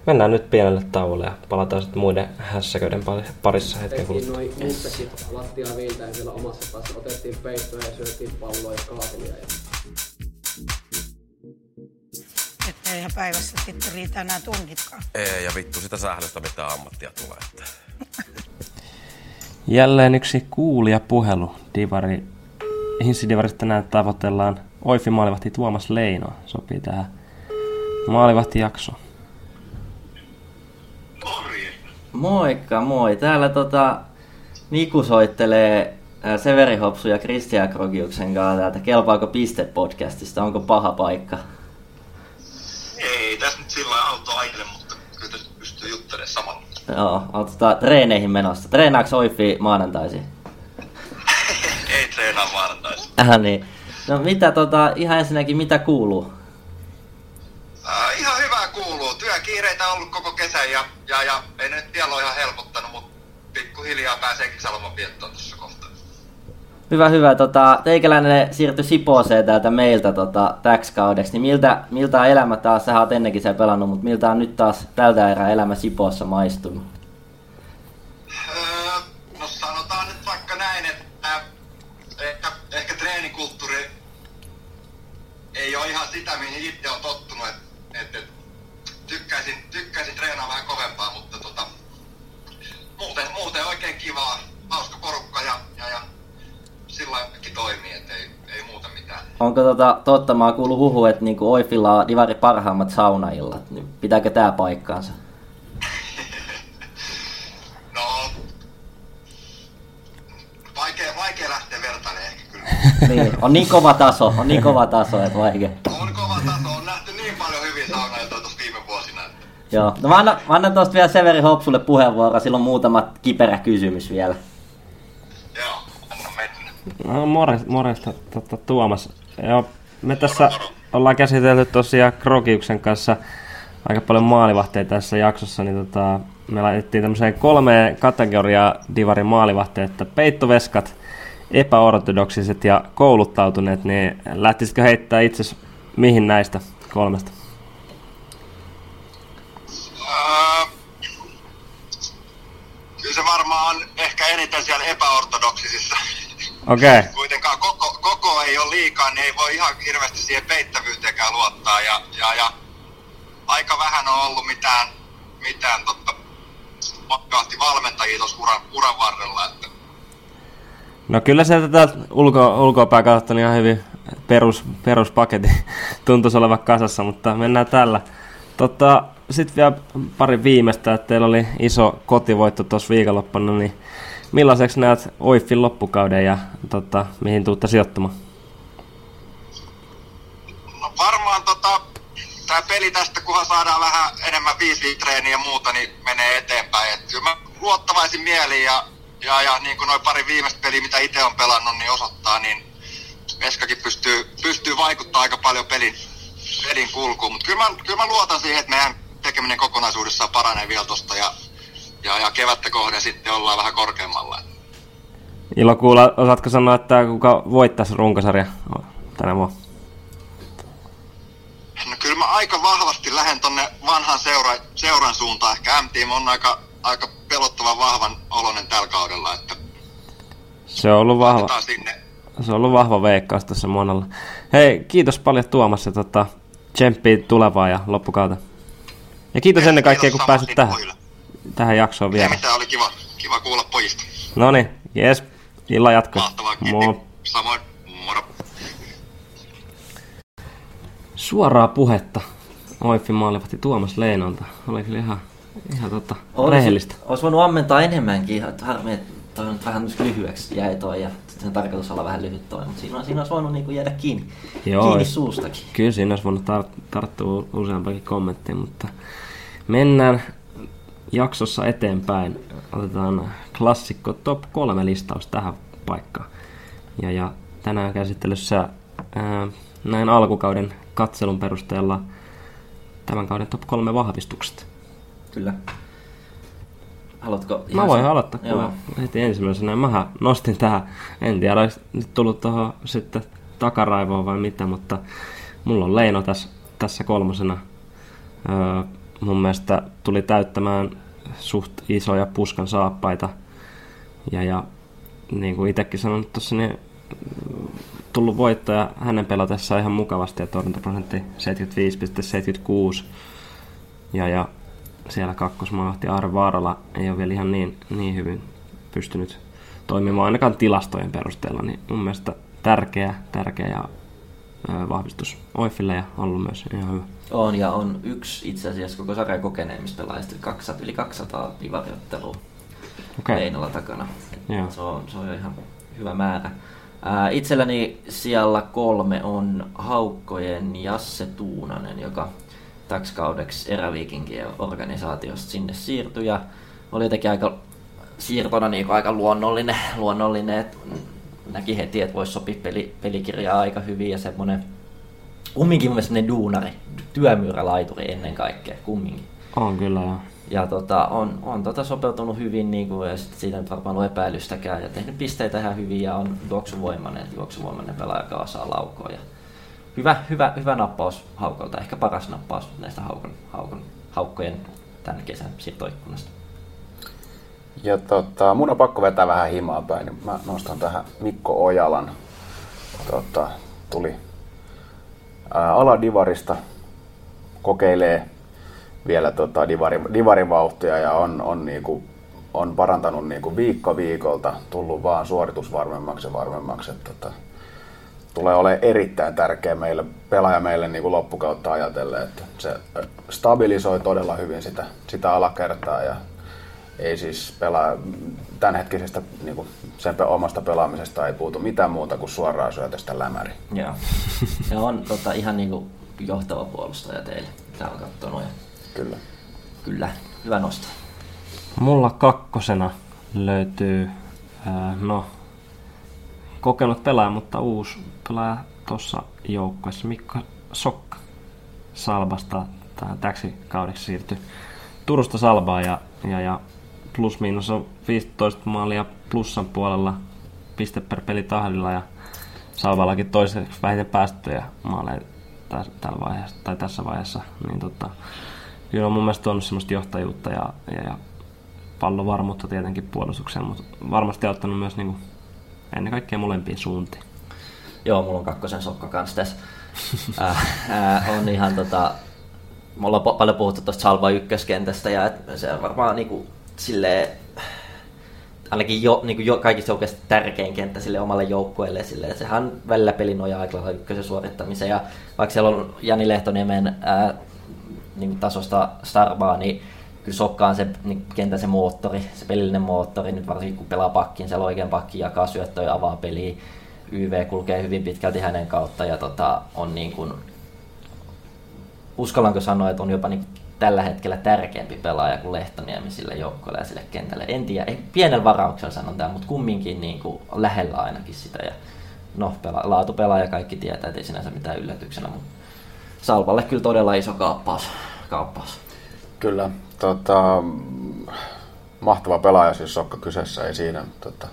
mennään nyt pienelle tauolle ja palataan sitten muiden hässäköiden parissa hetken kuluttua. Tehtiin noin mustakin lattiaa viiltäen siellä omassa päässä. Otettiin peittoja ja syötiin palloa ja kaapelia. Että eihän päivässä sitten riitä enää tunnitkaan. Ei, ja vittu sitä sählystä mitä ammattia tulee. Jälleen yksi kuulija puhelu. Divari. Hinssidivarista tänään tavoitellaan Oifi maalivahti Tuomas Leinoa. Sopii tähän maalivahtijaksoon. Moikka, moi. Täällä tota, Niku soittelee ää, Severi Hopsu ja Kristian Krogiuksen kanssa täältä Kelpaako Piste-podcastista. Onko paha paikka? Ei, tässä nyt sillä lailla auto aikele, mutta kyllä tässä pystyy juttelemaan samalla. Joo, olet tota, treeneihin menossa. Treenaako Oifi maanantaisi? Ei treenaa maanantaisi. Äh, niin. No mitä tota, ihan ensinnäkin mitä kuuluu? Äh, ihan hyvää kuuluu. Työkiireitä on ollut koko kesän ja, ja, ja ei nyt vielä ole ihan helpottanut, mutta pikkuhiljaa pääsee kesäloman viettoon tässä kohtaa. Hyvä, hyvä. Tota, teikäläinen siirtyi Sipooseen täältä meiltä tota, täksi kaudeksi. Niin miltä, miltä on elämä taas? Sähän oot ennenkin siellä pelannut, mutta miltä on nyt taas tältä erää elämä Sipoossa maistunut? Öö, no sanotaan nyt vaikka näin, että Onko tota, totta, mä oon kuullut huhu, että niinku Oifilla on divari parhaimmat saunaillat, niin pitääkö tää paikkaansa? No, vaikea, vaikea lähteä vertailemaan ehkä kyllä. Niin, on niin kova taso, on niin kova taso, että vaikea. On kova taso, on nähty niin paljon hyviä saunailtoja tuossa viime vuosina. Joo, no mä annan, mä annan tosta vielä Severi Hopsulle puheenvuoroa, sillä on muutama kiperä kysymys vielä. Joo. No, morjesta, morjesta tuota, Tuomas. Joo, me tässä ollaan käsitelty tosiaan Krogiuksen kanssa aika paljon maalivahteita tässä jaksossa, niin tota, me laitettiin tämmöiseen kolmeen kategoriaa divarin maalivahteita, että peittoveskat, epäortodoksiset ja kouluttautuneet, niin lähtisitkö heittää itsesi mihin näistä kolmesta? Äh, kyllä se varmaan ehkä eniten siellä epäortodoksisissa. Okay. Kuitenkaan koko, koko ei ole liikaa, niin ei voi ihan hirveästi siihen peittävyyteenkään luottaa. Ja, ja, ja aika vähän on ollut mitään, mitään totta, valmentajia tuossa uran, uran varrella. Että. No kyllä se tätä ulko, ulkoopää kautta niin ihan hyvin perus, peruspaketti tuntuisi olevan kasassa, mutta mennään tällä. Tota, sitten vielä pari viimeistä, että teillä oli iso kotivoitto tuossa viikonloppuna, niin millaiseksi näet Oifin loppukauden ja tota, mihin tuutte sijoittumaan? No varmaan tota, tämä peli tästä, kunhan saadaan vähän enemmän viisi-treeniä ja muuta, niin menee eteenpäin. Et kyllä mä luottavaisin mieliin ja, ja, ja niin kuin noin pari viimeistä peliä, mitä itse on pelannut, niin osoittaa, niin Veskakin pystyy, pystyy vaikuttamaan aika paljon pelin, pelin kulkuun. Mutta kyllä, kyllä mä luotan siihen, että meidän tekeminen kokonaisuudessaan paranee vielä tuosta ja Ja, ja kevättä kohden sitten ollaan vähän korkeammalla. Ilo kuulla. Osaatko sanoa, että kuka voittaisi runkosarja tänä vuonna? No kyllä mä aika vahvasti lähden tonne vanhan seura, seuran suuntaan. Ehkä M-team on aika, aika pelottavan vahvan oloinen tällä kaudella. Että se on ollut vahva, se on ollut vahva veikkaus tässä monella. Hei, kiitos paljon Tuomas ja tota, tsemppiä tulevaa ja loppukautta. Ja kiitos ja ennen kaikkea, kun pääsit tähän. Poille. Tähän jaksoon vielä. Mitä oli kiva, kiva kuulla pojista. No niin, jes, illan jatko. Mahtavaa, kiitti. Samoin, moro. Suoraa puhetta Oifin maalivahti Tuomas Leinolta. Oli kyllä ihan, ihan tota, olis, rehellistä. Olisi voinut ammentaa enemmänkin. Harmi, että toi on vähän lyhyeksi jäi toi ja sen tarkoitus olla vähän lyhyt toi. Mutta siinä, siinä olisi voinut niinku jäädä kiinni, joo, kiinni suustakin. Kyllä siinä olisi voinut tar- tarttua useampakin kommenttiin, mutta mennään jaksossa eteenpäin. Otetaan klassikko top kolme listaus tähän paikkaan. Ja, ja tänään käsittelyssä ää, näin alkukauden katselun perusteella tämän kauden top kolme vahvistukset. Kyllä. Haluatko? Mä voin sen aloittaa. Joo. Heti ensimmäisenä mähän nostin tähän. En tiedä, olis nyt tullut tuohon sitten takaraivoon vai mitä, mutta mulla on Leino tässä, tässä kolmosena. Öö, Mun mielestä tuli täyttämään suht isoja Puskan saappaita. Ja, ja niin kuin itsekin sanonut tuossa, niin tullut voittoja hänen pelatessaan ihan mukavasti. Ja torjuntaprosentti seitsemänkymmentäviisi pilkku seitsemänkymmentäkuusi. Ja, ja siellä kakkosmaalivahti Aaro Vaarala ei ole vielä ihan niin, niin hyvin pystynyt toimimaan ainakaan tilastojen perusteella. Niin mun mielestä tärkeä, tärkeä ja vahvistus Oifille ja ollut myös ihan hyvä. On ja on yksi itse asiassa koko sarjan kokeneemmista pelaajista, yli kaksisataa divarjoittelua okay. Leinolla takana. Yeah. Se, on, se on ihan hyvä määrä. Ää, itselläni siellä kolme on Haukkojen Jasse Tuunanen, joka täksi kaudeksi eräviikinkien organisaatiosta sinne siirtyi ja oli jotenkin aika siirtona niin aika luonnollinen, luonnollinen että näki heti, että voisi sopia peli, pelikirjaa aika hyvin ja semmoinen kumminkin mun mielestä ne duunari, työmyyrälaituri ennen kaikkea, kumminkin. On kyllä joo. Ja tota, on, on tota sopeutunut hyvin, niin kuin, ja sit siitä ei varmaan ole epäilystäkään, ja tehnyt pisteitä ihan hyvin, ja on juoksuvoimainen, juoksuvoimainen pelaaja, joka osaa laukoa. Ja hyvä, hyvä, hyvä nappaus Haukolta, ehkä paras nappaus näistä haukon, haukon, Haukkojen tämän kesän siirtoikkunasta. Ja tota, mun on pakko vetää vähän himaa päin, niin mä nostan tähän Mikko Ojalan. Tota, tuli aladivarista, kokeilee vielä tota divari, divarivauhtia ja on, on, niinku, on parantanut niinku viikko viikolta, tullut vaan suoritusvarmemmaksi ja varmemmaksi. Tota, tulee olemaan erittäin tärkeä meille, pelaaja meille niin kuin loppukautta ajatellen, että se stabilisoi todella hyvin sitä, sitä alakertaa ja ei siis pelaa, tämänhetkisestä niin kuin sen omasta pelaamisesta ei puutu mitään muuta kuin suoraan syötöstä lämäri. Joo, se on tota, ihan niin kuin johtava puolustaja teille, mitä on katsonut. Ja... Kyllä. Kyllä, hyvä nosto. Mulla kakkosena löytyy, äh, no... kokenut pelaaja, mutta uusi pelaaja tuossa joukkueessa, Mikko Sokka Salbasta, täksi kaudeksi siirtyi Turusta Salbaan ja, ja, ja plus miinus on viisitoista maalia plussan puolella, piste per peli tahdilla ja Salballakin toiseksi vähiten päästöjä maaleja täs, tällä vaiheessa, tai tässä vaiheessa, niin tota, kyllä on mun mielestä tuonut semmoista johtajuutta ja, ja, ja pallovarmuutta tietenkin puolustukseen, mutta varmasti auttanut myös niinku ennen kaikkea molempiin suuntiin. Joo, mulla on kakkosen Sokka kanssa tässä. äh, äh, on ihan tota... Me ollaan po- paljon puhuttu tuosta Salva ykköskentästä ja se on varmaan niinku silleen... Ainakin jo, niinku jo, kaikista oikeasti tärkein kenttä sille omalle joukkueelle. Silleen, sehän välillä peli nojaa aikalailla ykkösen suorittamiseen. Ja vaikka siellä on Jani Lehtoniemen äh, niinku tasosta starbaa, niin kyllä Sokka on se niin kentän se moottori, se pelillinen moottori, nyt varsinkin kun pelaa pakkiin, siellä oikean pakkiin jakaa syöttöjä, avaa peliä, Y V kulkee hyvin pitkälti hänen kautta ja tota, on niin kuin, uskallanko sanoa, että on jopa niin tällä hetkellä tärkeämpi pelaaja kuin Lehtoniemi sille joukkoille ja sille kentälle. En tiedä, ei, pienellä varauksella sanon tämän, mutta kumminkin niin kuin, lähellä ainakin sitä. Ja, no, pela- laatupelaaja kaikki tietää, ettei sinänsä mitään yllätyksenä, mutta Salvalle kyllä todella iso kaappaus. kaappaus. Kyllä. Tota, mahtava pelaaja siis Sokka kyseessä, ei siinä. Tota,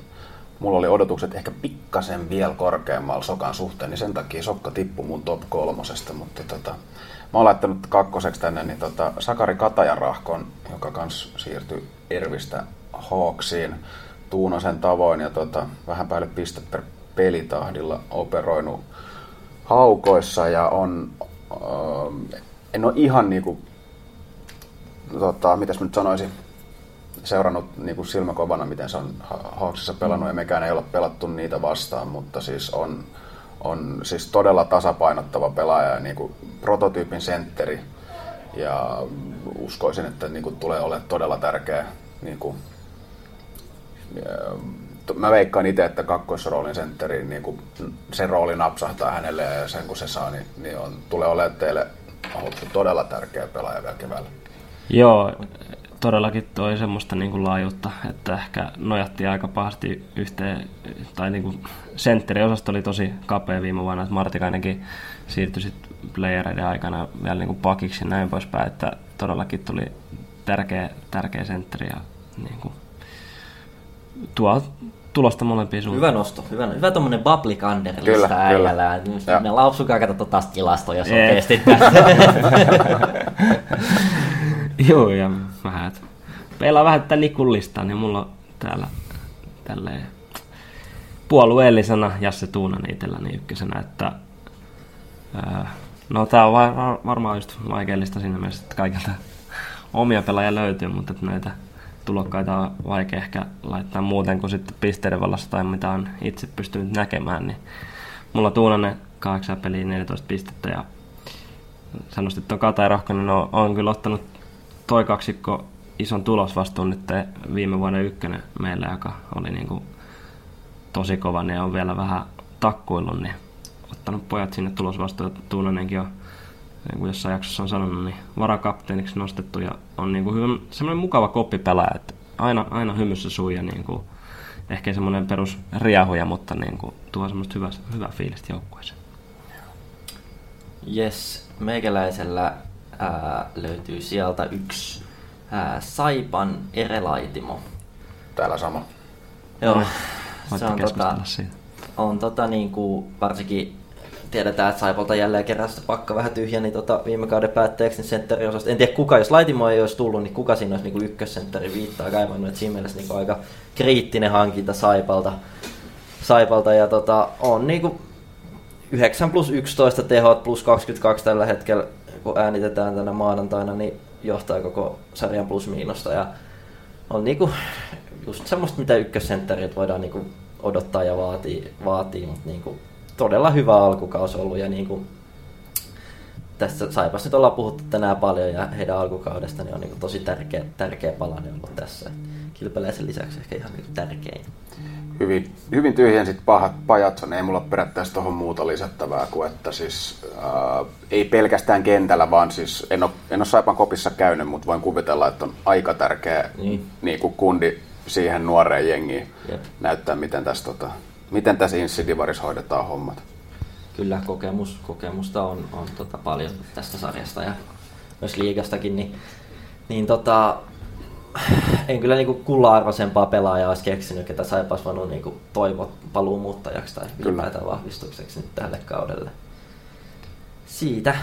mulla oli odotukset ehkä pikkasen vielä korkeammalla Sokan suhteen, niin sen takia Sokka tippui mun top kolmosesta. Mutta tota, mä oon laittanut kakkoseksi tänne niin tota, Sakari Katajarahkon, joka kans siirtyi Ervistä Hawksiin Tuunasen tavoin ja tota, vähän päälle piste per pelitahdilla operoinut Haukoissa ja on, öö, en ole ihan niinku Tota, mitäs mä nyt sanoisin, seurannut niinku silmäkovana, miten se on Hawksissa pelannut ja mekään ei ole pelattu niitä vastaan, mutta siis on, on siis todella tasapainottava pelaaja, niinku prototyypin sentteri ja uskoisin, että niinku tulee olemaan todella tärkeä. Niinku, mä veikkaan itse, että kakkosroolin sentteriin niinku, sen rooli napsahtaa hänelle ja sen kun se saa, niin, niin on, tulee olemaan teille todella tärkeä pelaaja vielä keväällä. Joo, todellakin toi semmoista niinku laajuutta, että ehkä nojattiin aika pahasti yhteen, tai niinku sentteriosasto oli tosi kapea viime vuonna, että Martikainenkin siirtyi sitten playereiden aikana vielä niinku pakiksi ja näin poispäin, että todellakin tuli tärkeä, tärkeä sentteri ja niinku tuo tulosta molempiin suuntaan. Hyvä nosto, hyvä, hyvä tommonen Babli-Kander-lista äijällä. Me laupsukaa, katsotaan taas tilastoja, jos on testit tässä. Joo, ja vähän, että peilaa vähän tätä Nikun listaa, niin mulla on täällä tälleen puolueellisena Jasse Tuunan itselläni ykkösenä, että öö, no tää on var- varmaan just vaikea lista siinä mielessä, että kaikilta omia pelaajia löytyy, mutta näitä tulokkaita on vaikea ehkä laittaa muuten kuin sitten pisteiden vallassa tai mitä on itse pystynyt näkemään, niin mulla Tuunanen kahdeksan peliä neljätoista pistettä ja sanoisin, että on Kata ja Rahkonen on, on kyllä ottanut toi kaksikko ison tulosvastuun nyt viime vuonna ykkönen meillä, joka oli niin kuin tosi kova, niin on vielä vähän takkuillut, niin ottanut pojat sinne tulosvastuun. Tuunanenkin on, niin kuin jossain jaksossa on sanonut, niin varakapteeniksi nostettu ja on niin kuin hyvä, semmoinen mukava koppipelaaja, että aina, aina hymyssä suu ja niin kuin, ehkä semmoinen perus riahuja, mutta niin kuin, tuo semmoista hyvää, hyvää fiilistä joukkueeseen. Jes, meikäläisellä Ää, löytyy sieltä yksi ää, Saipan Erelaitimo. Täällä sama. Joo. No, se on tota, on tota niinku, varsinkin tiedetään, että Saipolta jälleen kerran sitä pakka vähän tyhjä, niin tota, viime kauden päätteeksi niin sentteriosasta. En tiedä kuka, jos Laitimo ei olisi tullut, niin kuka siinä olisi niinku ykkössentteri viittaa kaivannut. Et siinä mielessä niinku aika kriittinen hankinta Saipalta. Saipalta ja tota, on niinku yhdeksän plus yksitoista tehot plus kaksikymmentäkaksi tällä hetkellä, kun äänitetään tänä maanantaina, niin johtaa koko sarjan plus-miinosta ja on niinku just semmoista, mitä ykkössentterit voidaan niinku odottaa ja vaatii, vaatii mutta niinku todella hyvä alkukausi ollut ja niin kuin tässä Saipassa nyt ollaan puhuttu tänään paljon ja heidän alkukaudesta niin on niin tosi tärkeä, tärkeä palanen ollut tässä. Kilpelee sen lisäksi ehkä ihan niin tärkein. Hyvin, hyvin tyhjensit pahat pajatson, ei mulla perättäisi tuohon muuta lisättävää kuin että siis ää, ei pelkästään kentällä, vaan siis en ole, en ole Saipan kopissa käynyt, mutta voin kuvitella, että on aika tärkeä niin. Niin kuin kundi siihen nuoreen jengiin Jep. näyttää, miten tässä, tota, miten tässä insidivarissa hoidetaan hommat. Kyllä kokemus, kokemusta on, on tota paljon tästä sarjasta ja myös liigastakin, niin, niin tota, en kyllä niinku kulla-arvoisempaa pelaajaa olisi keksinyt, ketä Saipas voinut niinku toivo paluumuuttajaksi tai ylipäätään vahvistukseksi nyt tälle kaudelle. Siitä.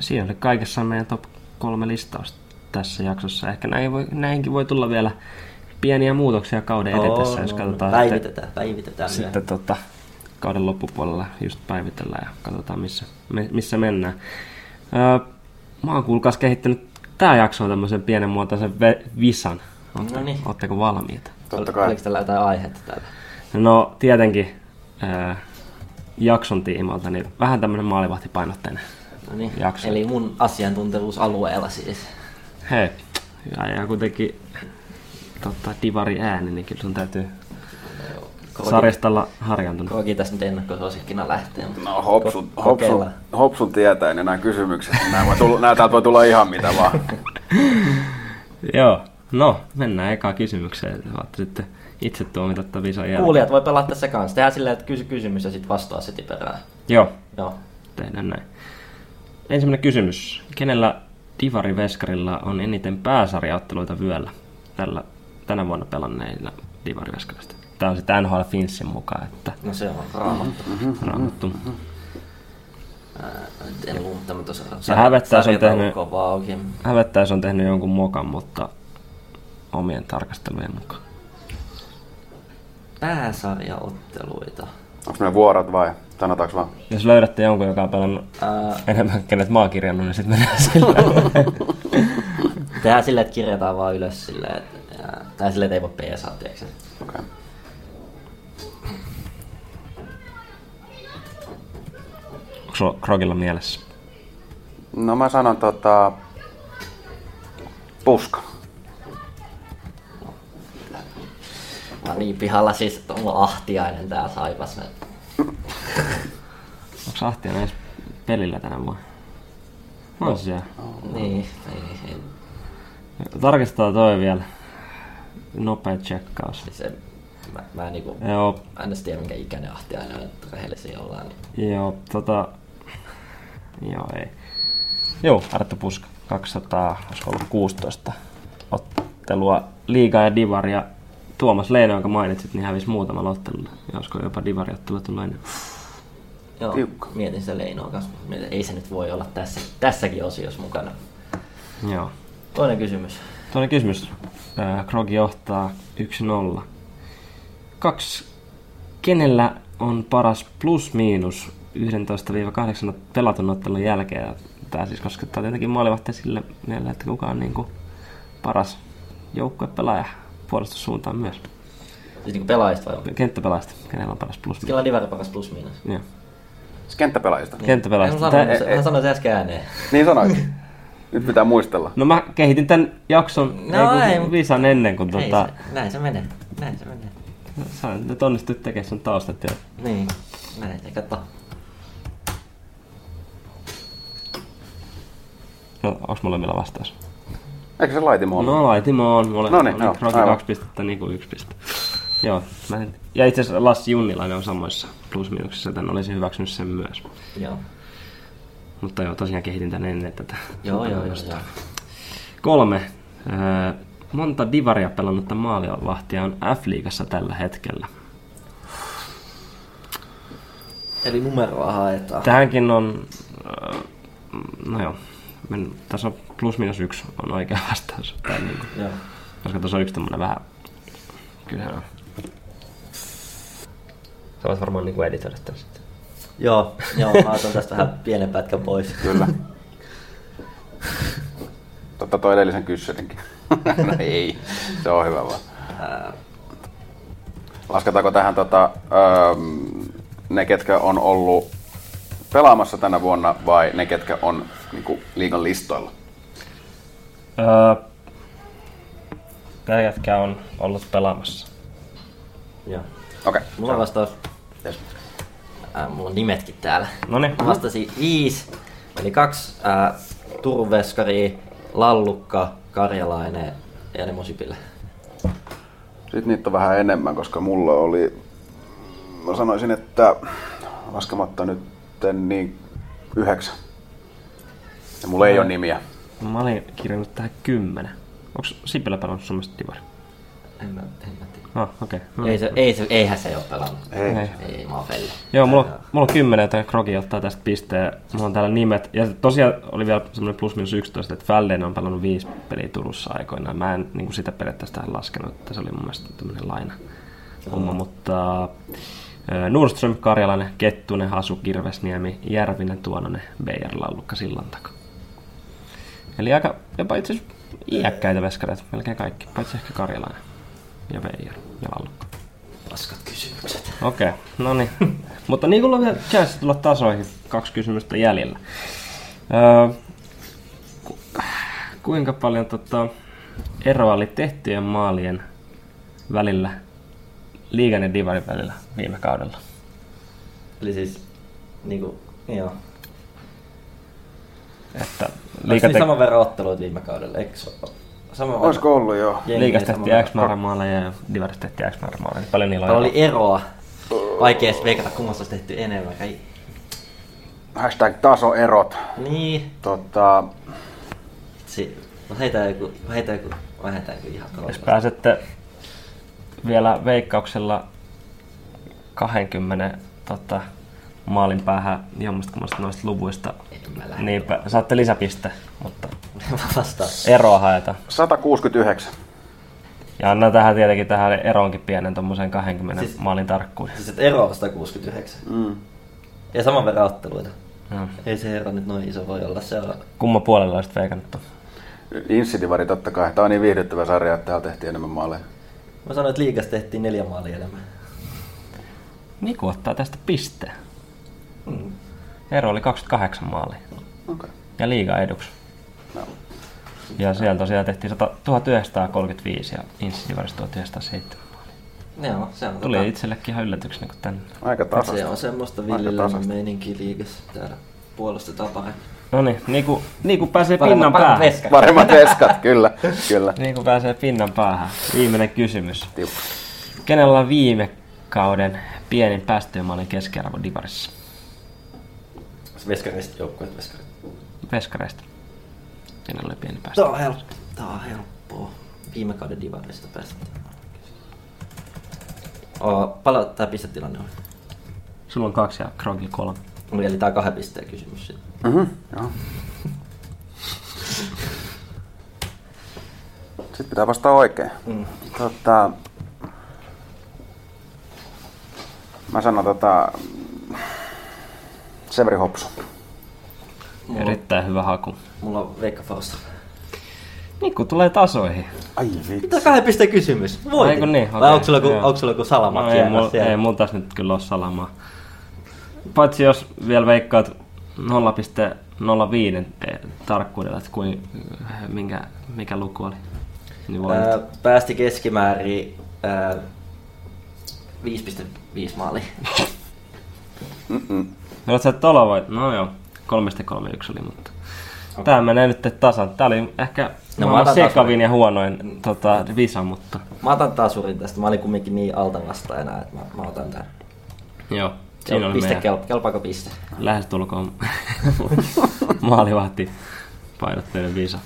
Siinä oli kaikessa meidän top kolme listaus tässä jaksossa. Ehkä näin voi, näinkin voi tulla vielä pieniä muutoksia kauden oh, edetessä, jos no, katsotaan. Päivitetään, sitten, päivitetään. Sitten tota, kauden loppupuolella just päivitellään ja katsotaan, missä, me, missä mennään. Öö, mä oon kuulkaas kehittänyt tää jakso on tämmöisen pienen muotoisen visan. Ootte, no niin. Ootteko valmiita? Totta kai. Oliko tällä jotain aihetta täällä? No tietenkin ää, jakson tiimalta, niin vähän tämmönen maalivahtipainotteinen no niin. jakso. Eli mun asiantuntevuusalueella siis. Hei, hyvä. Ja kuitenkin totta, divari ääni, niin kyllä sun täytyy Koki. sarjastalla harjantunut. Koki tässä nyt ennakkosuosikkina lähtee. No hopsun, hopsun, hopsun tietäen ja nämä kysymykset. Nämä, voi tulla, nämä täältä voi tulla ihan mitä vaan. Joo, no mennään ekaan kysymykseen. Vaatte sitten itse tuomita tämän visan jälkeen. Kuulijat voi pelata tässä kanssa. Tehdään silleen, että kysy kysymys ja sitten vastaa se tiperään. Joo, Joo. tehdään näin. Ensimmäinen kysymys. Kenellä divari veskarilla on eniten pääsarjaotteluita vyöllä tällä, tänä vuonna pelanneilla divari veskarista? Tämä on sitten N H L Finsin mukaan. Että no se on raamattu. Mm-hmm. raamattu. Mm-hmm. En luulta, mutta tuossa hävettäis on tehnyt Hävettäis on tehnyt jonkun mokan, mutta omien tarkastelujen mukaan. Pääsarjaotteluita. Onko ne vuorot vai? Sanotaanko vaan? Jos löydätte jonkun, joka on pelannut Ää... enemmän, kenet mä oon kirjannut, niin sitten mennään sillä. Tehdään silleen, että kirjataan vaan ylös silleen. Tai silleen, että ei voi P S A, tiedätkö? Okei. Okay. Onko Krogilla mielessä? No mä sanon tota... Puska. Mä oon niin pihalla siis, että mulla on Ahtiainen tää Saipas. Onks Ahtiainen edes pelillä tänä vuonna? No. On siellä. Niin, niin. Tarkistetaan toi vielä. Nopea tsekkaus. Se, mä, mä en niinku, mä en edes tiedä minkä ikäinen Ahtiainen on, että rehellisiä ollaan. Niin. Joo, tota... Joo, ei. Joo, Arttu Puska. kaksisataakuusitoista ottelua liigaa ja divaria. Tuomas Leino, jonka mainitsit, niin hävisi muutama ottelulla. Ja olisiko jopa divariottelua tullut ennen? Joo, Tiukka. Mietin sitä Leinoa kanssa. Mietin, ei se nyt voi olla tässä, tässäkin osiossa mukana. Joo. Toinen kysymys. Toinen kysymys. Krogi johtaa yksi nolla. kaksi. Kenellä on paras plus-miinus yksitoista kahdeksan pelatun ottelun jälkeen? Tämä siis koskettaa tietenkin maalivahtia sille mielellä, että kuka on niin kuin paras joukkuepelaaja puolustussuuntaan myös. Siis niin kuin pelaajista vai? Kenttäpelaajista. Kenellä on paras plus-miinus? Kenellä on divari paras plus-miinus? Joo. Siis kenttäpelaajista? Niin. Kenttäpelaajista. Hän sanoi se äsken ääneen. Niin sanoikin. Nyt pitää muistella. No mä kehitin tän jakson no, ei, ei, visan ennen kuin tota... Se, näin se menee, näin se menee. Sä nyt onnistut tekemään sun taustat jo. Niin, näin se kato. No, onks molemmilla vastaus? Eikö se Laitimo ole? No Laitimo on, molemmilla no, niin, on. Kroki no, kaksi pistettä, niinku yksi pistettä. Joo, mä en... Ja itse asiassa Lassi Junnilainen on samoissa plus-miinuksissa, tän olisin hyväksynyt sen myös. Joo. Mutta joo, tosiaan kehitin tän ennen tätä. Joo, joo, joo, joo. Kolme. Öö, monta divaria pelannutta maalivahtia on F-liigassa tällä hetkellä. Eli numeroa haetaan. Tähänkin on... Öö, no joo. Men, tässä on plus minus yksi on oikea vastaus. Niinku. Joo. Koska tuossa on yksi tämmönen vähän... Kyllähän on. Sä voit varmaan niinku editoida tämän sitten. Joo, joo, mä otan tästä vähän pienen pätkän pois. Kyllä. Totta toi edellisen kyssärinkin. No ei, se on hyvä vaan. Lasketaanko tähän tota, ähm, ne, ketkä on ollut pelaamassa tänä vuonna vai ne, ketkä on niin kuin, liigan listoilla? Öö, ne, ketkä on ollut pelaamassa. Joo. Okei. Okay. Mulla on vastaus. Yes. Äh, mulla on nimetkin täällä. Noniin. Mä vastasin viisi, eli kaksi äh, Turveskari, Lallukka, Karjalainen ja Nemo Sipilä. Sitten niitä on vähän enemmän, koska mulla oli, mä sanoisin, että laskematta nyt niin yhdeksän. Ja mulla mä ei ole nimiä. Mä olin kirjannut tähän kymmenen. Onko Sipilä pelannut sun mielestä divari? En mä, en mä tiedä. Ah, okei. Okay. Ei se, ei se, eihän se ole pelannut. Ei. Ei, ei mä oon felle. Joo, mulla, mulla on kymmenen, että Krogi ottaa tästä pisteen. Mulla on täällä nimet. Ja tosiaan oli vielä semmoinen plus minus yksitoista, että Fälleen on pelannut viisi peliä Turussa aikoinaan. Mä en niin kuin sitä periaatteessa tähän laskenut, että se oli mun mielestä tämmöinen laina. Homma, mutta Nordström, Karjalainen, Kettunen, Hasu, Kirvesniemi, Järvinen, Tuononen, Beijer, Lallukka, Sillantaka. Eli aika jopa itse asiassa iäkkäitä veskareita, melkein kaikki, paitsi ehkä Karjalainen ja Beijer ja Lallukka. Paskat kysymykset. Okei, okay, no niin. Mutta niin kuin on vielä chanssi tulla tasoihin, kaksi kysymystä jäljellä. Öö, ku, kuinka paljon tota, eroa oli tehtyjen maalien välillä liigan ja divarin välillä viime kaudella? Eli siis niinku, joo. Että liiga te... saman verran otteluita viime kaudella, eikö se ole? Olisiko ollut, joo. Liigasta tehtiin X määrä maaleja ja divarista tehtiin X määrä maaleja. Paljon niillä oli eroa. Vaikea edes veikata, kummassa olisi tehty enemmän. Ei. Hashtag tasoerot. Niin. Tota... Si- no heitään joku, heitään joku, heitään joku ihan taloudella. Jos pääsette... vielä veikkauksella kaksikymmentä tota, maalin päähän jommasta kummasta noista luvuista, niin saatte lisäpiste, mutta eroa haetaan. sata kuusikymmentäyhdeksän. Ja annan tähän tietenkin tähän eroonkin pienen tuommoisen kaksikymmentä siis, maalin tarkkuuden. Siis ero on sata kuusikymmentäyhdeksän. Mm. Ja saman verran otteluita. Mm. Ei se ero nyt noin iso voi olla. Se on... Kumman puolella olisit veikannut? Insidivari totta kai. Tämä on niin viihdyttävä sarja, että täällä tehtiin enemmän maaleja. Mä sanoin, että liigassa tehtiin neljä maalia enemmän. Miku ottaa tästä pisteen. Mm. Ero oli kaksikymmentäkahdeksan maalia. Okay. Ja liiga eduksi. No. Ja siellä tosiaan tehtiin tuhatyhdeksänsataakolmekymmentäviisi ja Insidivarissa tuhatyhdeksänsataaseitsemän maalia. Joo, se on. Tuli tota... itsellekin ihan yllätyksenä kuin tänne. Aika tasasta. Se on semmoista villilämmön meininkiä liigassa. Täällä puolustetaan paremmin. No niin, niin kuin, niin kuin pääsee paremmat, pinnan paremmat päähän. Veskat. Paremmat veskat, kyllä, kyllä. Niin kuin pääsee pinnan päähän. Viimeinen kysymys. Tiukka. Kenellä on viime kauden pienin päästöjen maalin keskiarvo divarissa? Veskareista joukkueet veskareista. Veskareista. Kenellä oli pieni päästö? Tää on helppoa. Tää on helppoa. Viime kauden divarista päästöjen maalin. Paljon tää pistetilanne on? Sulla on kaksi ja Krogi kolme. Eli tää on kahden pisteen kysymys siitä. Mhm, joo. Sitten pitää vastaa oikein. Mm. Tota, mä sanon tota... Severi Hopsu. Mulla... Erittäin hyvä haku. Mulla on Veikka Forsström. Mikko tulee tasoihin. Ai vitsi. Mitä kahden pisteen kysymys? Voitin. Vai niin, okay, onko sulla joku salama? No, ei, mul, ei mulla taas nyt kyllä ole salamaa. Paitsi jos vielä veikkaat nolla pilkku nolla viisi tarkkuudella, että kuin, minkä, mikä luku oli. Niin Ää, päästi keskimäärin äh, viisi pilkku viisi maaliin. Oletko sä tolla vai? No joo, kolme kolme yksi oli, mutta okay. Tää menee nyt tasan. Tää oli ehkä no, sekavin ja huonoin tota, visa, mutta... Mä otan tasurin tästä, mä olin kumminkin niin alta vasta enää, että mä, mä otan tän. Joo. Siinä oli piste kelpa. Kelpaako piste? Lähestulkoon maalivahti painotteinen visa.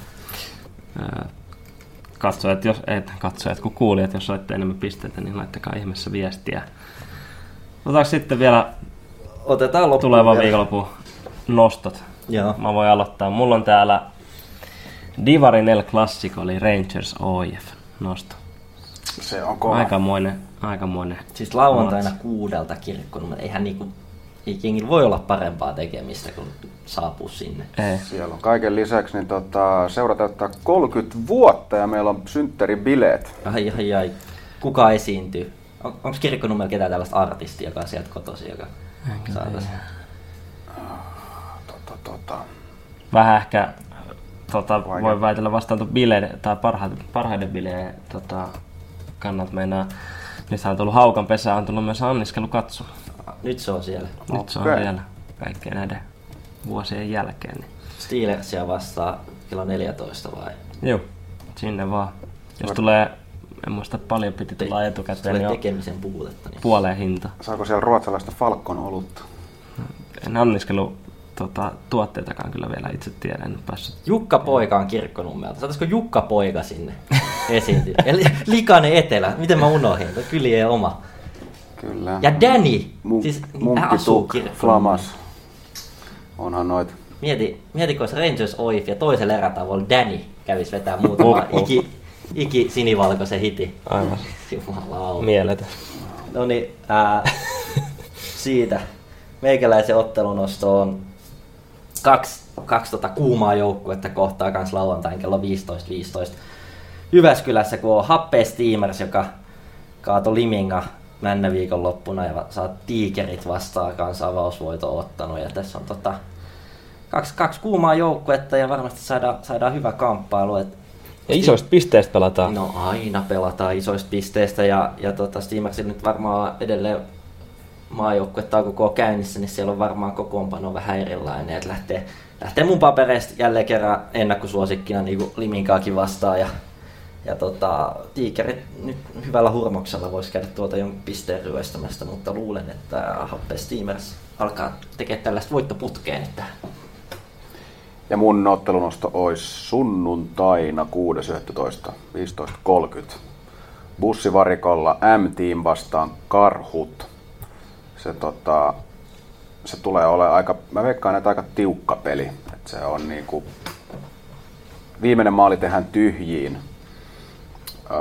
Katsojat, jos, et, katsojat kun kuulijat, jos saitte enemmän pisteitä, niin laittakaa ihmeessä viestiä. Otetaanko sitten vielä Otetaan tulevan viikonlopun nostot? Joo. Mä voin aloittaa. Mulla on täällä divarin El Clasico, eli Rangers O I F nosto. Se on kova. Aikamoinen. Aikamoinen. Siis lauantaina kuudelta kirkkona, eihän niinku, ei jengillä voi olla parempaa tekemistä, kun saapuu sinne. Ei. Siellä on kaiken lisäksi niin tota, seura täyttää kolmekymmentä vuotta ja meillä on synttäribileet. Ai ai ai. Kuka esiintyy? On, onko kirkkonummella ketään tällaista artistia, joka on sieltä kotoisin, joka saataisiin. Tota, tota. Vähän ehkä tota, voi väitellä vastailtu bileiden, tai parhaiden, parhaiden bileiden tota, kannat meinaa. Niistä on tullut haukan pesää, on tullut myös anniskelu katsomaan. Nyt se on siellä. Nyt okay. Se on siellä kaikkien näiden vuosien jälkeen. Niin. Steelersia vastaa kello neljätoista vai? Joo, sinne vaan. Jos Var... tulee, en muista paljon piti tulla etukäteen, niin tekemisen puutetta, niin puoleen hinta. Saako siellä ruotsalaista Falcon olutta? En anniskelu tuota, tuotteitakaan kyllä vielä itse tiedä, en päässyt. Jukka Poika on Kirkkonummelta. Saataisiko Jukka Poika sinne esiintyä? Eli Likainen Etelä, miten mä unohdin? Kyli ei oma. Kyllä. Ja Danny, Munk- siis hän asuu Kirkkonummelta. Onhan noita. Mieti, mieti kun olisi Rangers Oifi ja toisella erätauolla Danny kävisi vetää muutama iki, iki sinivalkoisen hiti. Aivan. Jumalauta. Mieletä. No niin, äh, siitä. Meikäläisen ottelunosto on kaksi, kaksi tota kuumaa joukkuetta kohtaa kans lauantain kello viisitoista viisitoista. Jyväskylässä, kun on Happe Steamers, joka kaatoi Liminga männä viikonloppuna ja saa Tiikerit vastaan kans avausvoito ottanut. Ja tässä on tota kaksi, kaksi kuumaa joukkuetta ja varmasti saadaan, saadaan hyvä kamppailu. Et ja isoista pisteistä pelataan. No aina pelataan isoista pisteistä ja, ja tota Steamersilla nyt varmaan edelleen maajoukkuetta on koko käynnissä, niin siellä on varmaan kokoonpano vähän erilainen. Et lähtee, lähtee mun papereista jälleen kerran ennakkosuosikkina niin kuin Liminkaakin vastaan. Ja, ja tota, Tiikerit nyt hyvällä hurmoksella voisi käydä tuolta jonkun pisteen ryöstämästä, mutta luulen, että Happe Steamers alkaa tekemään tällaista voittoputkeen. Että ja mun ottelunosto olisi sunnuntaina kuudes yhdestoista viisitoista kolmekymmentä. Bussivarikolla M-team vastaan Karhut. Se, tota, se tulee olemaan aika, mä veikkaan, että aika tiukka peli. Et se on niinku, viimeinen maali tehdään tyhjiin. Öö,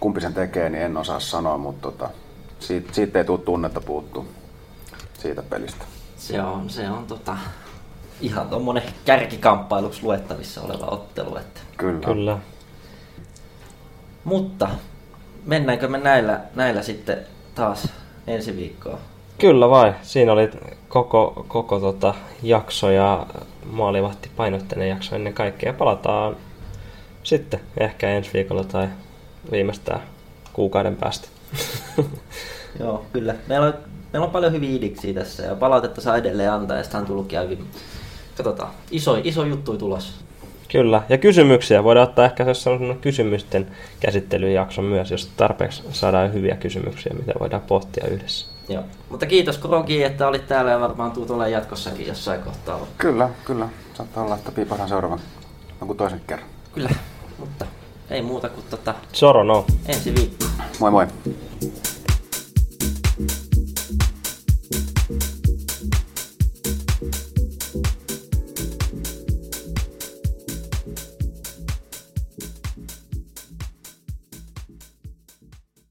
kumpi sen tekee, niin en osaa sanoa, mutta tota, siitä, siitä ei tule tunnetta puuttua siitä pelistä. Se on, se on tota, ihan tommonen kärkikamppailuksi luettavissa oleva ottelu. Että. Kyllä. Kyllä. Mutta mennäänkö me näillä, näillä sitten taas ensi viikkoa? Kyllä vai. Siinä oli koko, koko tota jakso ja maalivahti painotteinen jakso ennen kaikkea. Palataan sitten ehkä ensi viikolla tai viimeistään kuukauden päästä. Joo, kyllä. Meillä on, meillä on paljon hyviä idiksiä tässä ja palautetta saa edelleen antaa ja sitä on tullutkin aivan. Katsotaan, iso, iso juttu tulos. Kyllä, ja kysymyksiä. Voidaan ottaa ehkä sellaisen kysymysten käsittelyjakson myös, jos tarpeeksi saadaan hyviä kysymyksiä, mitä voidaan pohtia yhdessä. Joo, mutta kiitos Krogi, että olit täällä ja varmaan tuut olemaan jatkossakin jossain kohtaa. Kyllä, kyllä. Saattaa olla, että piipataan seuraavan jonkun toisen kerran. Kyllä, mutta ei muuta kuin tota... Soro no. Ensi viikko. Moi moi.